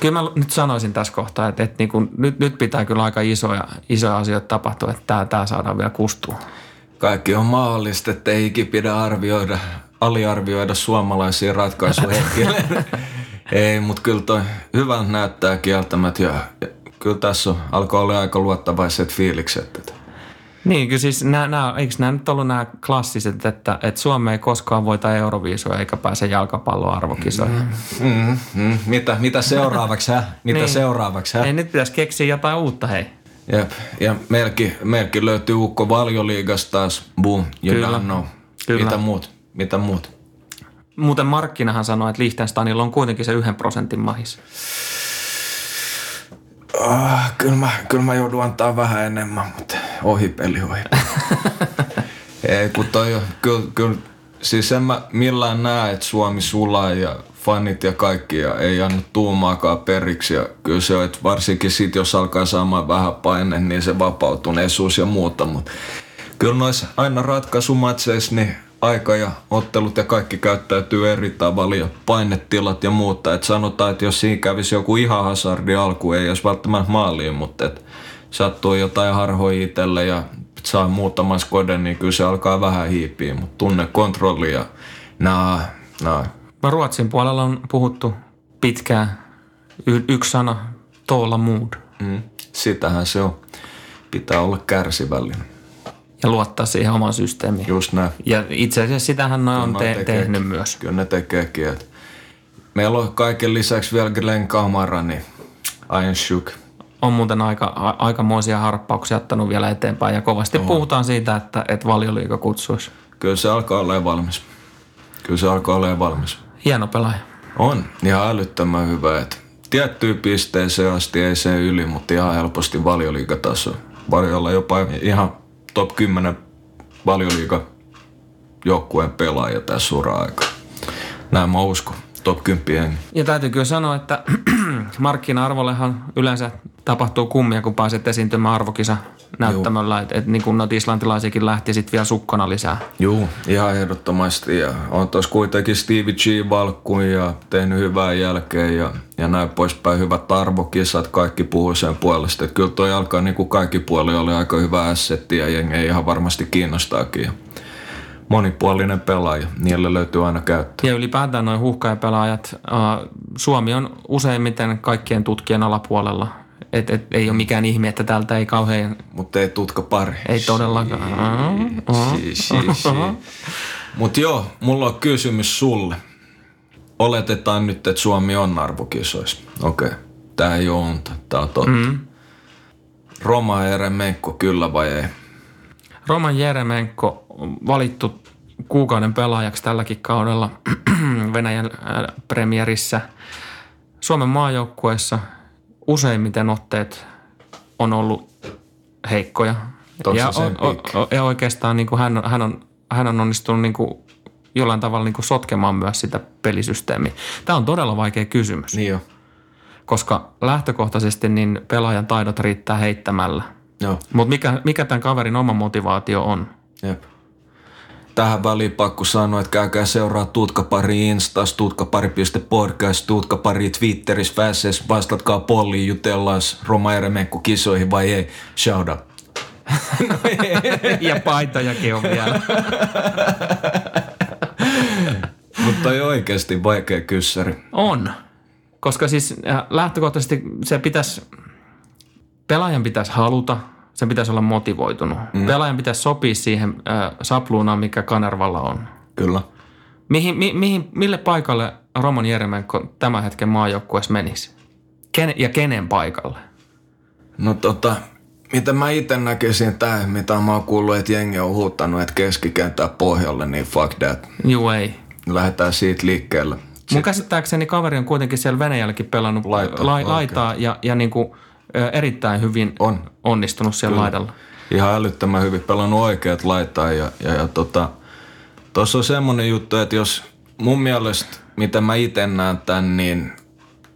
Kyllä mä nyt sanoisin tässä kohtaa, että, että niin kuin nyt, nyt pitää kyllä aika isoja, isoja asioita tapahtua, että tämä, tämä saadaan vielä kustua. Kaikki on mahdollista, että ei ikinä pidä arvioida, aliarvioida suomalaisia ratkaisuhetkiä. Ei, mutta kyllä toi hyvältä näyttää kieltämättä ja, ja kyllä tässä on, alkoi olla aika luottavaiset fiilikset. Niin, kyllä siis nää, nää, eikö nämä nyt ollut nämä klassiset, että et Suomi ei koskaan voita Euroviisua eikä pääse jalkapalloarvokisoihin. Mm, mm, mm. Mitä, mitä seuraavaksi, hä? Mitä niin. seuraavaksi, hä? Ei, nyt pitäisi keksiä jotain uutta, hei. Jep, ja meilläkin, meilläkin löytyy ukko Valioliigasta taas, boom, you don't know. Kyllä. Mitä muut, mitä muut? Muuten markkinahan sanoi, että Liechtensteinilla on kuitenkin se yhden prosentin mahis. Oh, kyllä, mä, kyllä mä joudun antaa vähän enemmän, mutta ohi peli, ohi peli. Kun toi on, kyllä, kyllä, siis en mä millään näe, että Suomi sulaa ja fanit ja kaikki ja ei anna tuumaakaan periksi. Ja kyllä se on, että varsinkin sit, jos alkaa saamaan vähän paine, niin se vapautuneisuus ja muuta. Mutta kyllä noissa aina ratkaisumatseissa, niin aika ja ottelut ja kaikki käyttäytyy eri tavalla ja painetilat ja muuta. Et sanotaan, että jos siinä kävisi joku ihan hazardi alku, ei olisi välttämättä maaliin, mutta et sattuu jotain harhoja itselle ja saa muutaman skoden, niin kyllä se alkaa vähän hiipiä, mutta tunne kontrolli ja naa, naa. Ruotsin puolella on puhuttu pitkään y- yksi sana, tåla mod. Mm, sitähän se on. Pitää olla kärsivällinen. Ja luottaa siihen oman systeemiin. Just näin. Ja itse asiassa sitähän ne on te- tehnyt myös. Kyllä ne tekeekin. Et meillä on kaiken lisäksi vielä Glenn Kamara, niin I am shook. On muuten aika, a- aikamoisia harppauksia ottanut vielä eteenpäin ja kovasti Oho. puhutaan siitä, että et Valioliiga kutsuisi. Kyllä se alkaa olemaan valmis. Kyllä se alkaa olemaan valmis. Hieno pelaaja. On. Ihan älyttömän hyvä. Et tiettyyn pisteeseen asti ei se yli, mutta ihan helposti Valioliigataso. Varjolla jopa ihan... Top kymmenen Valioliiga joukkueen pelaaja tässä sura-aika. Näin mä uskon. Top kymmenen hengi. Ja täytyy kyllä sanoa, että markkina-arvollehan yleensä tapahtuu kummia, kun pääset esiintymään arvokisa näyttämöllä. Että et, niin kuin noita islantilaisiakin lähti sitten vielä sukkona lisää. Joo, ihan ehdottomasti. Ja on tuossa kuitenkin Stevie G valkkuun ja tehnyt hyvää jälkeen ja, ja näin poispäin. Hyvät arvokisat, kaikki puhuu sen puolesta. Että kyllä toi alkaa niin kuin kaikki puoli oli aika hyvä assetti ja jengi ihan varmasti kiinnostaakin. Ja monipuolinen pelaaja, niille löytyy aina käyttöä. Ja ylipäätään noin huuhkajapelaajat. Suomi on useimmiten kaikkien tutkien alapuolella. Et, et, ei ole mikään ihme, että täältä ei kauhean... Mutta ei tutka pari. Ei todellakaan. Mutta joo, mulla on kysymys sulle. Oletetaan nyt, että Suomi on arvokisoissa. Okei, okay. Tää ei ole unta, tää on totta. Mm. Roma Jere Menkko, kyllä vai ei? Roma Jere Menkko on valittu kuukauden pelaajaksi tälläkin kaudella Venäjän premierissä. Suomen maajoukkueessa useimmiten otteet on ollut heikkoja. Ja, o, o, ja oikeastaan niin kuin hän, hän, on, hän on onnistunut niin kuin jollain tavalla niin kuin sotkemaan myös sitä pelisysteemiä. Tämä on todella vaikea kysymys, niin koska lähtökohtaisesti niin pelaajan taidot riittää heittämällä. Mutta mikä, mikä tämän kaverin oma motivaatio on? Jep. tähän väliin pakko sanoa, että käykää seuraa Tutkapari Instas, tutkapari piste podcast, Tutkapari Twitterissä, Fässeissä, vastatkaa polliin, jutellaan Roma Jere Menkko kisoihin vai ei, shout out. No ja paitojakin on vielä. Mutta ei oikeasti vaikea kyssäri. On, koska siis lähtökohtaisesti se pitäisi, pelaajan pitäisi haluta, sen pitäisi olla motivoitunut. Mm. Pelaajan pitäisi sopia siihen äh, sapluunaan, mikä Kanervalla on. Kyllä. Mihin, mi, mihin, mille paikalle Roma Jere Menkko tämän hetken maajoukkueessa menisi? Ken, ja kenen paikalle? No tota, mitä mä itse näkisin tähän, mitä mä oon kuullut, että jengi on huuttanut, että keskikentää pohjalle, niin fuck that. Juu ei. Lähdetään siitä liikkeelle. Mun käsittääkseni kaveri on kuitenkin siellä Venäjälläkin pelannut laita, la, laitaa ja, ja niinku erittäin hyvin on onnistunut siellä Kyllä. laidalla. Ihan älyttömän hyvin pelannut oikeat laitaa ja, ja, ja tota, tuossa on semmoinen juttu, että jos mun mielestä, mitä mä itse näen tämän, niin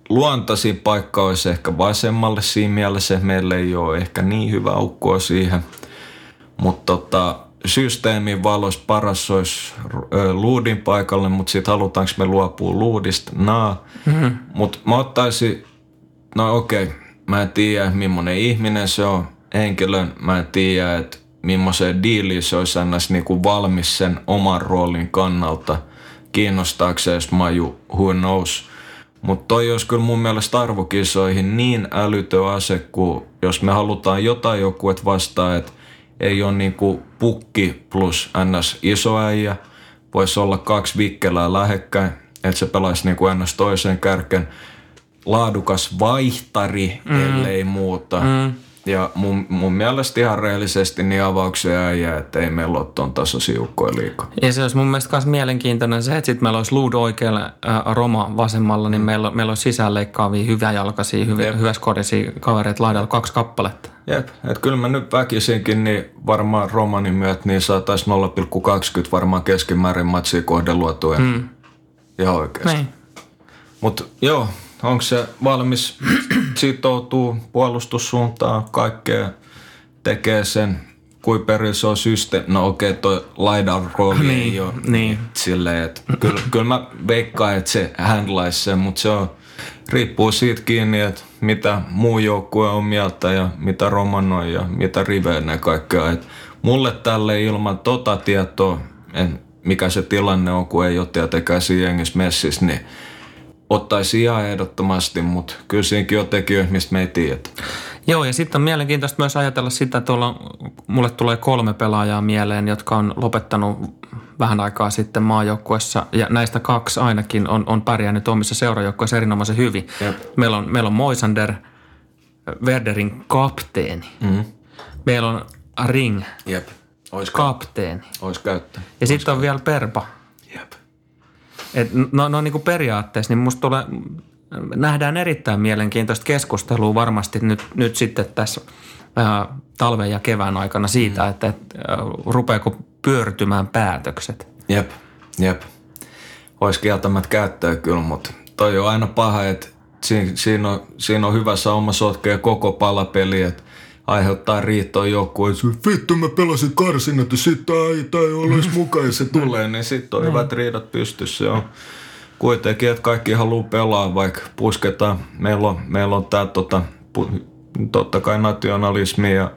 luontaisin paikka olisi ehkä vasemmalle siinä mielessä, että meillä ei ole ehkä niin hyvä aukkoa siihen, mutta tota, systeemin valossa paras olisi luudin paikalle, mutta sitten halutaanko me luopua luudista? Naa. Mm-hmm. Mutta mä ottaisin, no okei, okay. Mä en tiedä, millainen ihminen se on henkilön. Mä en tiedä, että millaiseen diiliin se olisi ennäs niinku valmis sen oman roolin kannalta. Kiinnostaako se edes maju, who knows. Mutta toi olisi kyllä mun mielestä arvokisoihin niin älytön ase, kun jos me halutaan jotain joku, että vastaa, että ei ole niinku pukki plus ns. Isoäijä. Voisi olla kaksi vikkelää lähekkäin, että se pelaisi niinku ns. Toisen kärken. Laadukas vaihtari, mm. ellei muuta. Mm. Ja mun, mun mielestä ihan rehellisesti niin avauksia äijää, että ei meillä ole ton tasoisia joukkoja liikaa. Ja se olisi mun mielestä myös mielenkiintoinen se, että sitten meillä olisi Luud oikealla, äh, Roma vasemmalla, niin mm. meillä, meillä olisi sisäänleikkaavia, hyväjalkaisia, hyviä, hyväskorisia kavereita laidalla kaksi kappaletta. Jep, että kyllä mä nyt väkisinkin, niin varmaan Romanin myötä niin saataisiin nolla pilkku kaksikymmentä varmaan keskimäärin matsia kohden luotua. Mm. Ihan oikeasti. Mutta joo. Onko se valmis sitoutuu puolustussuuntaan, kaikkea tekee sen, kuin perin se on syste... No okei, okay, toi laidan rooli niin, ei ole niin. Silleen, että kyllä, kyllä mä veikkaan, että se handlaisi sen, mutta se on, riippuu siitä kiinni, että mitä muu joukkue on mieltä ja mitä Romanoi ja mitä Rivenee kaikkea. Et mulle tälle ilman tota tietoa, en, mikä se tilanne on, kun ei ole tietenkään siinä jengissä messissä, niin... Ottaisi ihan ehdottomasti, mutta kyllä siinäkin on tekijöitä, mistä me ei tiedä. Joo, ja sitten on mielenkiintoista myös ajatella sitä, että mulle tulee kolme pelaajaa mieleen, jotka on lopettanut vähän aikaa sitten maajoukkuessa. Ja näistä kaksi ainakin on, on pärjännyt omissa seurajoukkuissa erinomaisen hyvin. Jep. Meillä on, meillä on Moisander, Werderin kapteeni. Mm-hmm. Meillä on Ring, Jep. Ois kapteeni. Ois käyttää. Ja sitten on vielä Perpa. Jep. Et no, no niin kuin periaatteessa, niin musta tulee, nähdään erittäin mielenkiintoista keskustelua varmasti nyt, nyt sitten tässä ää, talven ja kevään aikana siitä, mm. että et, ää, rupeako pyörtymään päätökset. Jep, jep. Olisi kieltämättä käyttöä kyllä, mutta toi on aina paha, että siinä, siinä, on, siinä on hyvä sauma sotkea koko palapeli, että aiheuttaa riittoa joku, että vittu mä pelasin karsinat ja sitten tämä ei ole edes mukaan ja se tulee, niin sitten on hyvät riidat pystyssä. Joo. Kuitenkin, että kaikki haluaa pelaa, vaikka pusketaan. Meillä on, meillä on tää tota, totta kai nationalismi ja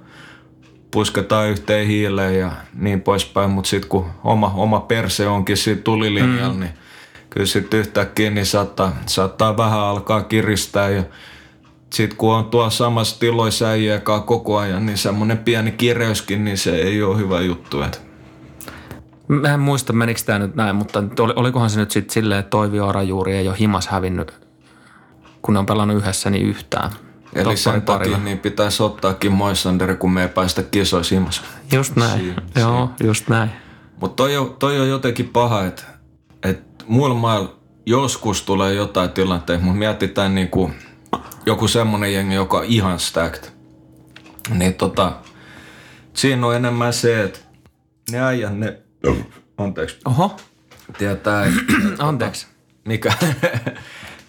pusketaan yhteen hiileen ja niin poispäin, mutta sitten kun oma, oma perse onkin siinä tulilinjalla, mm. niin kyllä sitten yhtäkkiä niin saattaa, saattaa vähän alkaa kiristää ja sitten kun on tuolla samassa tiloissa äijäkaa koko ajan, niin semmoinen pieni kireyskin, niin se ei ole hyvä juttu. Että. Mä en muista, menikö tämä nyt näin, mutta olikohan se nyt sitten silleen, että Toivi Orajuuri ei ole himas hävinnyt, kun ne on pelannut yhdessä, niin yhtään. Eli Toppari sen takia niin pitäisi ottaakin Moisander, kun me ei päästä kisoissa himas. Just näin, siin, joo, siin. just näin. Mutta toi, toi on jotenkin paha, että et muilla mailla joskus tulee jotain tilanteita, mutta mietitään niinku... Joku semmoinen jengi, joka on ihan stacked. Niin tota, siinä on enemmän se, että ne äijät, ne... Anteeksi. Oho. Tietää, että... Anteeksi. Mikä?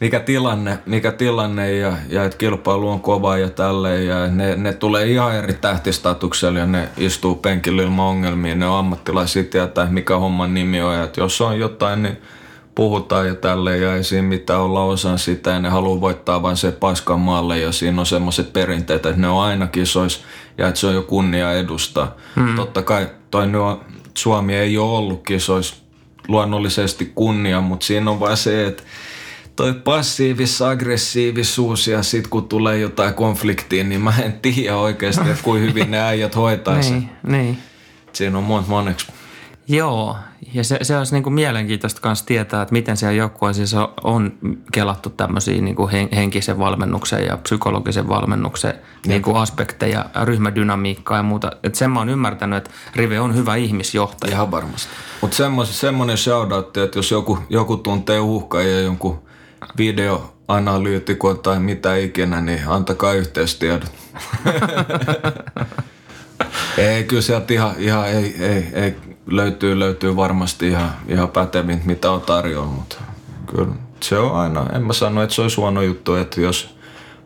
mikä tilanne, mikä tilanne ja, ja että kilpailu on kova ja tälleen. Ja ne, ne tulee ihan eri tähtistatuksella ja ne istuu penkillä ilman ongelmia. Ne on ammattilaisia tietää, mikä homman nimi on. Ja jos on jotain, niin puhutaan ja tälleen ja ei siinä mitään olla osan sitä. Ja ne haluaa voittaa vain se paskan maalle ja siinä on semmoiset perinteet, että ne on aina kisoissa ja että se on jo kunnia edustaa. Hmm. Totta kai toi on, Suomi ei ole ollut kisoissa luonnollisesti kunnia, mutta siinä on vaan se, että toi passiivis-aggressiivisuus ja sit kun tulee jotain konfliktia, niin mä en tiedä oikeasti, että kuinka hyvin ne äijät hoitaa sen. Niin. Siinä on monta moneksi. Joo, ja se, se olisi niinku mielenkiintoista myös tietää, että miten siellä joukkueessa on kelattu tämmöisiä niinku henkisen valmennuksen ja psykologisen valmennuksen niinku aspekteja, ryhmädynamiikkaa ja muuta. Et sen mä oon ymmärtänyt, että Rive on hyvä ihmisjohtaja. Ihan varmasti. Mutta semmoinen shout-out, että jos joku, joku tuntee uhkaa ja jonkun videoanalyytikon tai mitä ikinä, niin antakaa yhteystiedot. Ei, kyllä sieltä ihan, ihan ei, ei, ei. Löytyy, löytyy varmasti ihan, ihan pätevin, mitä on tarjolla, mutta kyllä se on aina. En mä sano, että se olisi huono juttu, että jos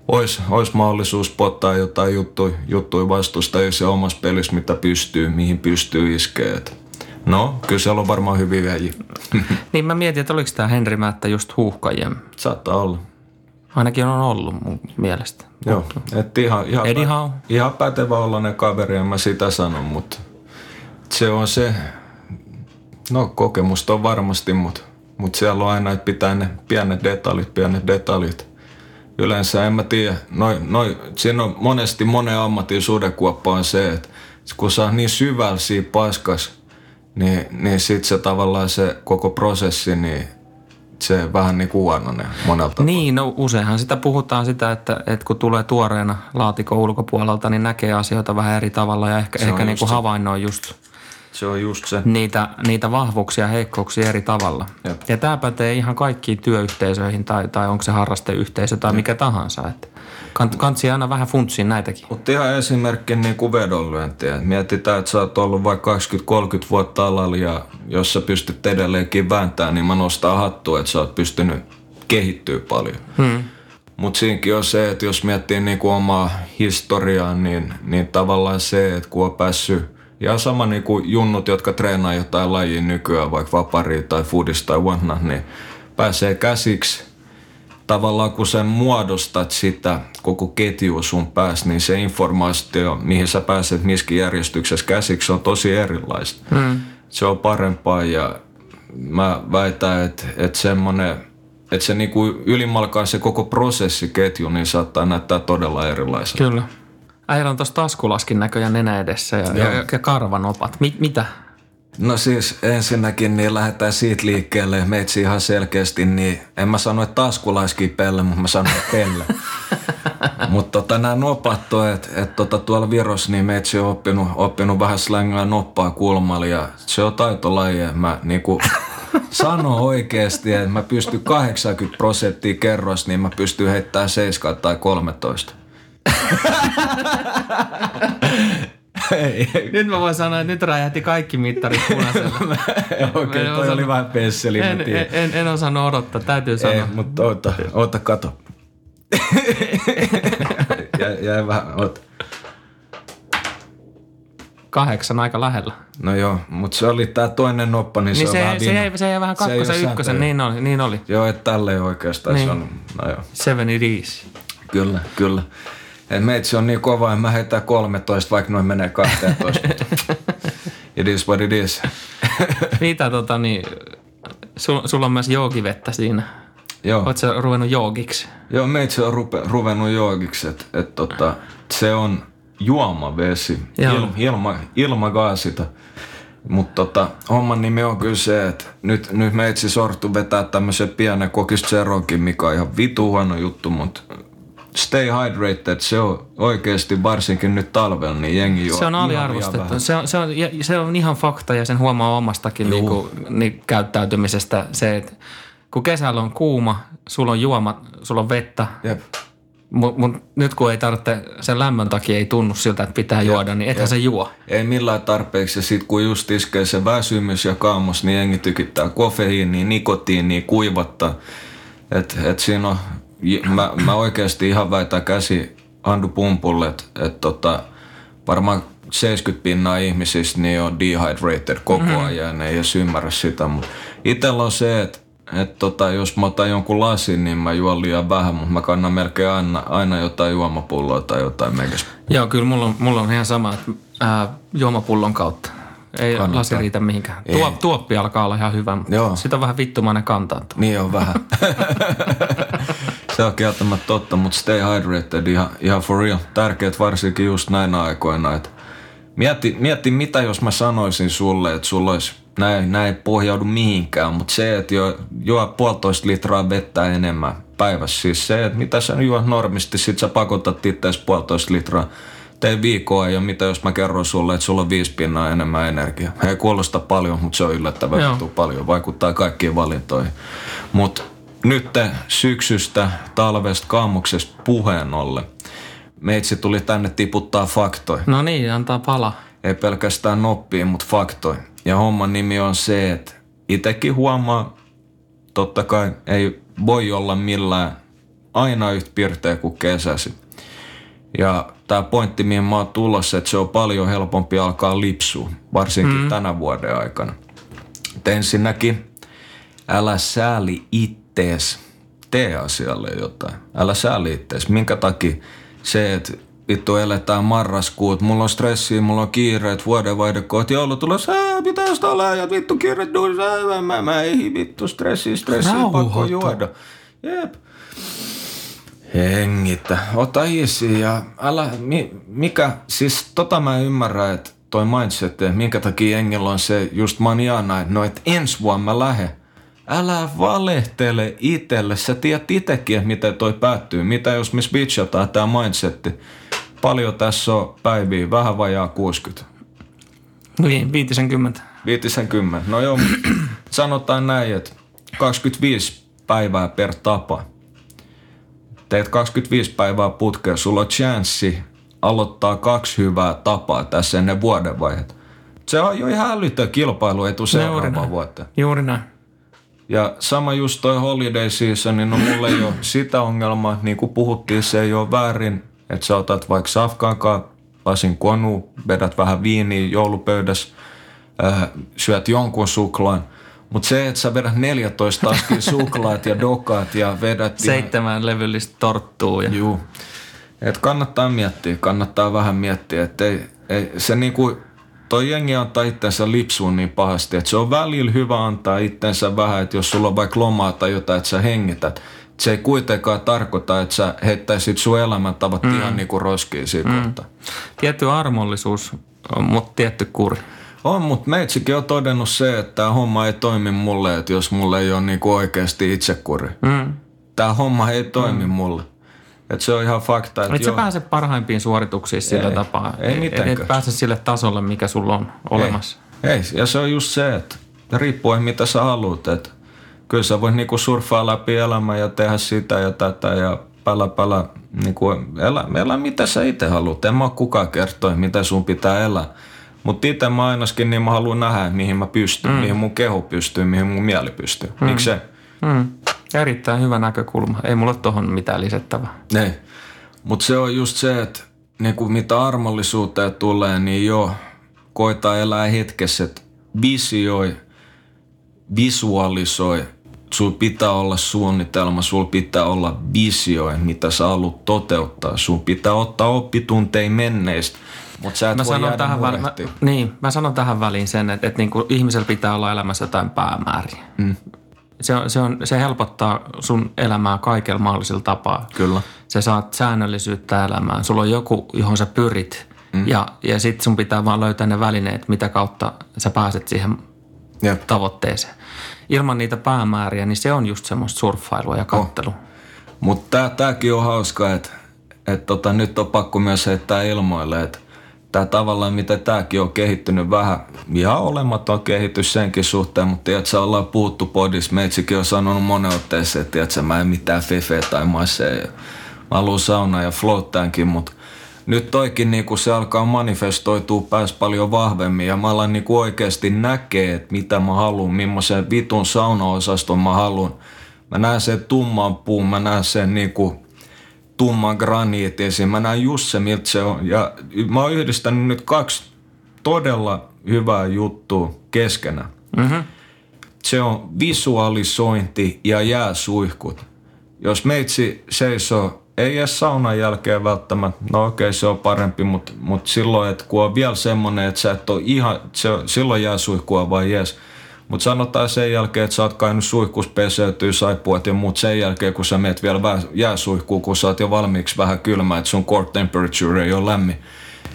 olisi, olisi mahdollisuus pottaa jotain juttuja juttu vastustajissa ja omassa pelissä, mitä pystyy, mihin pystyy iskeä. No, kyllä siellä on varmaan hyviä väjiä. Niin mä mietin, että oliko tämä Henri Määttä just huuhkajien? Saattaa olla. Ainakin on ollut mun mielestä. Joo, että ihan, ihan, pä- ihan pätevä olla ne kaveri, en mä sitä sano, mutta... Se on se, no kokemusta on varmasti, mutta mut siellä on aina, että pitää ne pienet detaljit, pienet detaljit. Yleensä en mä tiedä, noi, noi, siinä on monesti monen ammatin suhdekuoppa on se, että kun sä oot niin syvällä siinä paskassa, niin, niin sit se tavallaan se koko prosessi, niin se vähän niin kuin huononee monella tapaa. Niin, no useinhan sitä puhutaan sitä, että, että kun tulee tuoreena laatikon ulkopuolelta, niin näkee asioita vähän eri tavalla ja ehkä, ehkä niin kuin havainnoi just... Se on just se. Niitä, niitä vahvuuksia ja heikkouksia eri tavalla. Jep. Ja tämä pätee ihan kaikkiin työyhteisöihin tai, tai onko se harrasteyhteisö tai Jep. mikä tahansa. Että kant, kantsi aina vähän funtsii näitäkin. Mutta ihan esimerkki niin kuin vedonlyöntiä. Mietitään, että sä oot ollut vaikka kaksikymmentä kolmekymmentä vuotta alalla ja jos sä pystyt edelleenkin vääntämään, niin mä nostan hattua, että sä oot pystynyt kehittyä paljon. Hmm. Mutta siinkin on se, että jos miettii niin kuin omaa historiaa, niin, niin tavallaan se, että kun on päässyt ja sama niin kuin junnut, jotka treenaa jotain lajia nykyään, vaikka vaparia tai foodista tai whatnot, niin pääsee käsiksi. Tavallaan kun sä muodostat sitä koko ketjua sun päässä, niin se informaatio, mihin sä pääset missäkin järjestyksessä käsiksi, on tosi erilaista. Mm. Se on parempaa ja mä väitän, että, että semmoinen, että se niin kuin ylimalkaan se koko prosessiketju, niin saattaa näyttää todella erilaiselta. Kyllä. Äijällä on tuossa taskulaskin näköjään nenä edessä ja, ja, ja karvanopat. Mit, mitä? No siis ensinnäkin niin lähdetään siitä liikkeelle. Meitsi ihan selkeästi, niin en mä sano, että taskulaski pelle, mutta mä sanon, että pelle. Mutta tota, nämä nopat on, että et, tota, tuolla Virossa niin meitsi on oppinut, oppinut vähän slängaa noppaa kulmalla ja se on taitolaji. Mä niinku sanon oikeasti, että mä pystyn kahdeksankymmentä prosenttia kerrosta, niin mä pystyn heittämään seitsemän tai kolmetoista. Ei, ei. Nyt mä voin sanoa, että nyt räjähti kaikki mittarit punaisella. Okei, okay, toi osannut, oli vähän pesseli. En, en, en, en osannut odottaa, täytyy ei, sanoa. Mutta oota, oota, kato. Jäi jä, vähän, oota. Kahdeksan aika lähellä. No joo, mutta se oli tää toinen noppa, niin, niin se, se on vähän vino. Se jäi, se jäi vähän kakkosen, ykkösen, niin oli, niin oli. Joo, että tälleen oikeastaan niin. Se on, no joo. seitsemänkymmentäviisi. Kyllä, kyllä. Et meitsi on niin kova, en mä heitän kolmetoista, vaikka noin menee kaksitoista. It is what it is. Mitä tota niin, sul, sulla on myös joogivettä siinä. Joo. Oot sä ruvennut joogiksi? Joo, meitsi on rupe, ruvennut joogiksi, että et, tota, se on juomavesi, il, ilma, ilmagaasita. Mutta tota, homman nimi on kyllä se, että nyt, nyt meitsi sortu vetää tämmöisen pienen kokisseronkin, mikä on ihan vitu huono juttu, mutta... Stay hydrated, se on oikeasti varsinkin nyt talvella, niin jengi juo. Se on aliarvostettu. Se on, se, on, se on ihan fakta ja sen huomaa omastakin niin kuin, niin käyttäytymisestä se, että kun kesällä on kuuma, sulla on juoma, sulla on vettä, mutta mut nyt kun ei tarvitse, sen lämmön takia ei tunnu siltä, että pitää Jep. juoda, niin ethän Jep. se juo. Ei millään tarpeeksi ja sitten kun just iskee se väsymys ja kaamos, niin jengi tykittää kofeiiniä, nikotiiniä, kuivattaa. Et, et siinä on, mä, mä oikeasti ihan väitän käsi Andu Pumpulle, että et tota, varmaan seitsemänkymmentä pinnaa ihmisistä niin on dehydrated koko ajan, mm-hmm. ei edes ymmärrä sitä. Mutta itsellä on se, että et tota, jos mä otan jonkun lasin, niin mä juon liian vähän, mutta mä kannan melkein aina, aina jotain juomapulloa tai jotain meikäs. Joo, kyllä mulla on, mulla on ihan sama, että äh, juomapullon kautta. Ei kannattaa. Lasi riitä mihinkään. Tuo, tuoppi alkaa olla ihan hyvä, mutta joo. Sitä on vähän vittumainen kantaa. Niin on vähän. Se on kieltämättä totta, mutta stay hydrated ihan, ihan for real. Tärkeät varsinkin just näinä aikoina. Että mietti, mietti mitä jos mä sanoisin sulle, että sulla olisi näin, näin pohjaudu mihinkään, mutta se, että jo, juo puolitoista litraa vettä enemmän päivässä. Siis se, että mitä sä juot normisti, sit sä pakotat itseäsi puolitoista litraa. Tein viikkoa ja mitä jos mä kerron sulle, että sulla on viisi pinnaa enemmän energiaa. Ei kuulosta paljon, mutta se on yllättävän paljon. Vaikuttaa kaikkiin valintoihin. Mutta nyt syksystä, talvesta, kaamuksesta puheen ollen. Meitsi tuli tänne tiputtaa faktoja. No niin, antaa pala. Ei pelkästään noppia, mutta faktoja. Ja homman nimi on se, että itsekin huomaa, totta kai ei voi olla millään aina yhtä pirteä kuin kesäsi. Ja tämä pointti, mihin mä oon tulossa, että se on paljon helpompi alkaa lipsua, varsinkin mm. tänä vuoden aikana. Et ensinnäkin, älä sääli ittees, tee asialle jotain. Älä sääli ittees. Minkä takia se, että vittu eletään marraskuut, mulla on stressiä, mulla on kiireet, vuodenvaihde kohti joulu tulossa, mitä jos ajat, vittu kiireet, mä, mä, mä ei vittu stressiä, stressiä, pakko juoda. Jep. Hengitä, ota easy ja älä, mi, mikä, siis tota mä ymmärrän, että toi mindset, että minkä takia jengillä on se just manjana, että no et ensi vuonna mä lähden. Älä valehtele itelle, sä tiedät itekin, että miten toi päättyy, mitä jos me switchataan tää mindsetti. Paljon tässä on päiviä, vähän vajaa kuusikymmentä. Niin, viisikymmentä. viisikymmentä, no joo, sanotaan näin, että kaksikymmentäviisi päivää per tapa. Teet kaksikymmentäviisi päivää putkea, sulla on chanssi aloittaa kaksi hyvää tapaa tässä ennen vuodenvaihetta. Se on jo ihan älytön kilpailu, ei tule seuraavaan vuotta. Juuri näin. Ja sama just toi holiday season, niin no mulla ei ole sitä ongelmaa, niin kuin puhuttiin, se ei ole väärin, että sä otat vaikka safkaankaan, lasin konu, vedät vähän viiniä joulupöydässä, äh, syöt jonkun suklaan. Mutta se, että sä vedät neljätoista askia suklaat ja dokaat ja vedät... Seitsemän ja... levyllistä torttua. Ja... Juu. Et kannattaa miettiä, kannattaa vähän miettiä. Että ei, ei, se niinku, toi jengi antaa itsensä lipsuun niin pahasti, että se on välillä hyvä antaa itsensä vähän, että jos sulla on vaikka lomaa tai jotain, että sä hengität. Et se ei kuitenkaan tarkoita, että sä heittäisit sun elämäntavat mm. ihan niinku roskiin siinä mm. kohtaa. Tietty armollisuus, mutta tietty kuri. On, mutta meitsikin on todennut se, että tämä homma ei toimi mulle, että jos mulle ei ole niinku oikeasti itsekuri. Mm. Tämä homma ei toimi mm. mulle. Että se on ihan fakta. Et sä pääse parhaimpiin suorituksiin sillä ei, tapaa. Ei mitenkään. Et, et pääse sille tasolle, mikä sulla on olemassa. Ei, ei. Ja se on just se, että riippuen mitä sä haluut. Et kyllä sä voit niinku surffaa läpi elämää ja tehdä sitä ja tätä ja pälä pälä. Niinku elä, elä mitä sä itse haluut. En mä oo kukaan kertoi, mitä sun pitää elää. Mutta itse mä ainakin niin mä haluan nähdä, mihin mä pystyn, mm. mihin mun keho pystyy, mihin mun mieli pystyy. Mm. Miksi se? Mm. Erittäin hyvä näkökulma. Ei mulla ole tohon mitään lisättävää. Ei. Mutta se on just se, että niinku mitä armollisuuteen tulee, niin joo, koita elää hetkessä, että visioi, visualisoi. Sulla pitää olla suunnitelma, sulla pitää olla visio, mitä sä haluat toteuttaa. Sulla pitää ottaa oppitunteja menneistä. Mutta sä et mä voi sanon tähän väl, mä, niin, mä sanon tähän väliin sen, että, että niinku ihmisellä pitää olla elämässä jotain päämääriä. Mm. Se, on, se, on, se helpottaa sun elämää kaikella mahdollisella tapaa. Kyllä. Sä saat säännöllisyyttä elämään. Sulla on joku, johon sä pyrit. Mm. Ja, ja sit sun pitää vaan löytää ne välineet, mitä kautta sä pääset siihen Jep. tavoitteeseen. Ilman niitä päämääriä, niin se on just semmoista surffailua ja kattelua. Oh. Mutta tääkin on hauskaa, että et tota, nyt on pakko myös heittää ilmoille, että tää tavallaan, mitä tääkin on kehittynyt vähän, ihan olematon kehitys senkin suhteen, mutta tiiätsä, ollaan puhuttu podissa. Meitsikin on sanonut monen otteeseen, että tiiätsä, mä en mitään fefeä tai masea. Mä haluun saunaa ja floattaankin, mutta nyt toikin niinku se alkaa manifestoitua pääs paljon vahvemmin ja mä alan niinku oikeasti näkee, että mitä mä haluun, millaisen vitun saunaosaston mä haluun. Mä näen sen tumman puun, mä näen sen niinku tumman graniitin, mä näen just se, miltä se on. Ja mä oon yhdistänyt nyt kaksi todella hyvää juttua keskenä. Mm-hmm. Se on visualisointi ja jääsuihkut. Jos meitsi seisoo, ei edes saunan jälkeen välttämättä, no okei, se on parempi, mutta mut silloin, että kun on vielä semmoinen, että sä et ole ihan, se, silloin jääsuihkua vai jees. Mutta sanotaan sen jälkeen, että sä oot käynyt suihkussa peseytyy, saipuat ja muut sen jälkeen, kun sä meet vielä vähän jääsuihkuun, kun sä oot jo valmiiksi vähän kylmä, että sun core temperature ei ole lämmin.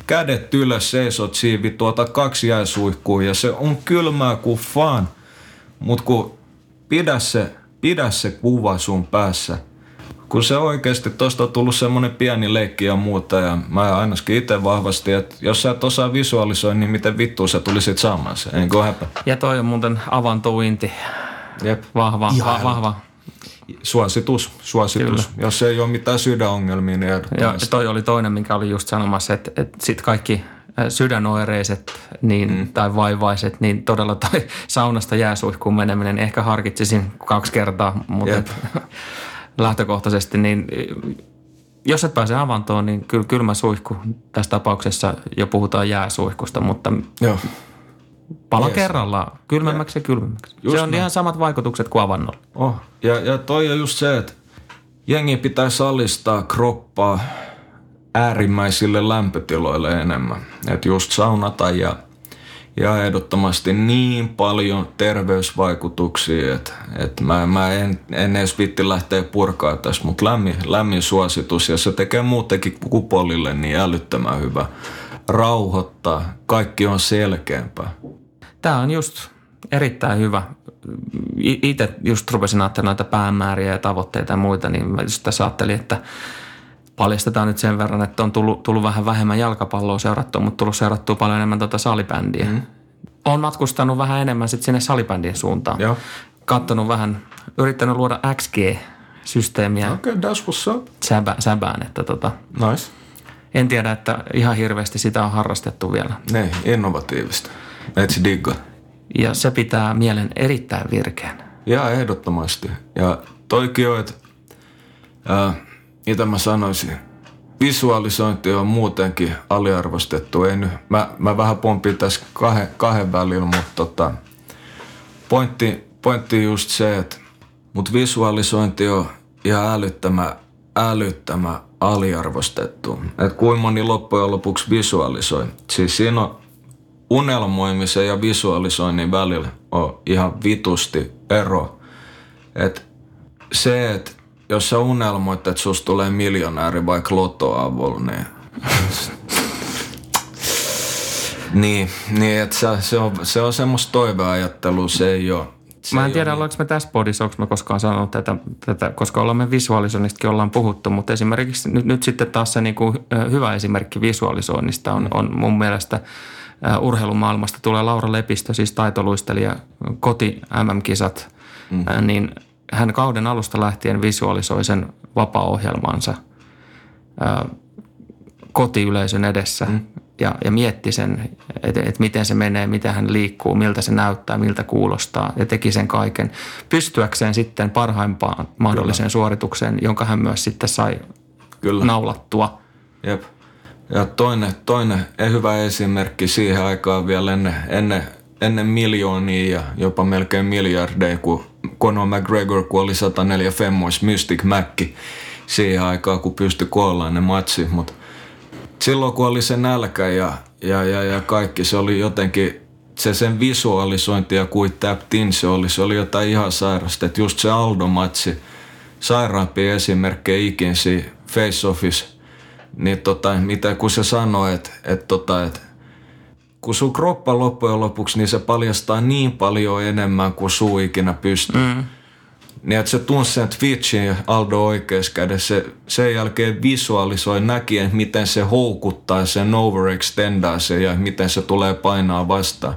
Kädet ylös, seisot siivi, tuota kaksi jääsuihkua ja se on kylmää kuin fan. Mutta kun pidä se, pidä se kuva sun päässä, kun se oikeasti tuosta on tullut semmoinen pieni leikki ja muuta ja mä ainakin itse vahvasti, että jos sä et osaa visualisoida, niin miten vittua sä tulisit saamaan se, enkö ole häpä. Ja toi on muuten avantouinti. Jep. Vahva, va- vahva. Suositus, suositus. Kyllä. Jos ei ole mitään sydänongelmia, niin ehdottomasti. Ja toi oli toinen, minkä oli just sanomassa, että, että sit kaikki sydänoireiset niin, mm. tai vaivaiset, niin todella toi saunasta jääsuihkuun meneminen ehkä harkitsisin kaksi kertaa, mutta et, lähtökohtaisesti, niin jos et pääse avantoon, niin kyllä kylmä suihku tässä tapauksessa jo puhutaan jääsuihkusta, mutta joo. Pala yes. kerrallaan, kylmemmäksi ja, ja kylmemmäksi. Se on näin. Ihan samat vaikutukset kuin avannolla. Oh. Ja, ja toi on just se, että jengi pitäisi alistaa kroppaa äärimmäisille lämpötiloille enemmän. Että just saunata ja, ja ehdottomasti niin paljon terveysvaikutuksia, että et mä, mä en, en edes vitti lähteä purkaa tässä, mutta lämmin, lämmin suositus ja se tekee muutenkin kupolille niin älyttömän hyvä. Rauhoittaa, kaikki on selkeämpää. Tämä on just erittäin hyvä. Itse just rupesin ajattelemaan näitä päämääriä ja tavoitteita ja muita, niin mä just tässä ajattelin, että paljastetaan nyt sen verran, että on tullut, tullut vähän vähemmän jalkapalloa seurattua, mutta tullut seurattua paljon enemmän tuota salibändiä. Mm. Olen matkustanut vähän enemmän sitten sinne salibändien suuntaan. Joo. Kattonut vähän, yrittänyt luoda X G-systeemiä. Okei, okay, that's what's up. Säbä, säbään, että tota. Nice. En tiedä, että ihan hirveästi sitä on harrastettu vielä. Ei, innovatiivista. Etsi digga. Ja se pitää mielen erittäin virkeän. Jaa, ehdottomasti. Ja toikin on, että äh, mitä mä sanoisin, visualisointi on muutenkin aliarvostettu. Ei nyt, mä, mä vähän pompin tässä kahden, kahden välillä, mutta tota, pointti, pointti just se, että mut visualisointi on ihan älyttömä, älyttömä aliarvostettu. Että kuinka moni loppujen lopuksi visualisoi. Siis siinä on unelmoimisen ja visualisoinnin välillä on ihan vitusti ero. Että se, että jos sä unelmoit, että susta tulee miljonääri vaikka lotoavulla, niin niin, niin että se, se on, se on semmoista toiveajattelua, se ei ole. Se mä en tiedä, ollaanko me tässä podissa, onko mä koskaan sanonut tätä, tätä, koska ollaan me visualisoinnistakin ollaan puhuttu, mutta esimerkiksi nyt, nyt sitten taas se niin kuin hyvä esimerkki visualisoinnista on, on mun mielestä uh, urheilumaailmasta tulee Laura Lepistö, siis taitoluistelija, koti M M-kisat, mm. uh, niin hän kauden alusta lähtien visualisoi sen vapaa-ohjelmansa uh, kotiyleisön edessä mm. ja, ja mietti sen, että et miten se menee, mitä hän liikkuu, miltä se näyttää, miltä kuulostaa ja teki sen kaiken pystyäkseen sitten parhaimpaan mahdolliseen Kyllä. suoritukseen, jonka hän myös sitten sai Kyllä. naulattua. Jep. Ja toinen, toinen hyvä esimerkki siihen aikaan vielä ennen, ennen, ennen miljoonia ja jopa melkein miljardeja, kun Conor McGregor kuoli sata neljä femmois Mystic Mäkki siihen aikaan, kun pystyi kuollaan ne matsit, mutta silloin kun oli se nälkä ja, ja, ja, ja kaikki, se oli jotenkin, se sen visualisointi ja kuin tapped in se oli, se oli jotain ihan sairasta. Että just se Aldo-matsi, sairaampia esimerkkejä ikin siinä face-offissa, niin tota, mitä kun se sanoi, että et, tota, et, kun sun kroppa loppujen lopuksi, niin se paljastaa niin paljon enemmän kuin suu ikinä pystyy. Mm. Niin, että se tunsi sen Twitchin Aldo oikeassa kädessä. Sen jälkeen visualisoi, näki, että miten se houkuttaa sen, overextendaa sen ja miten se tulee painaa vastaan.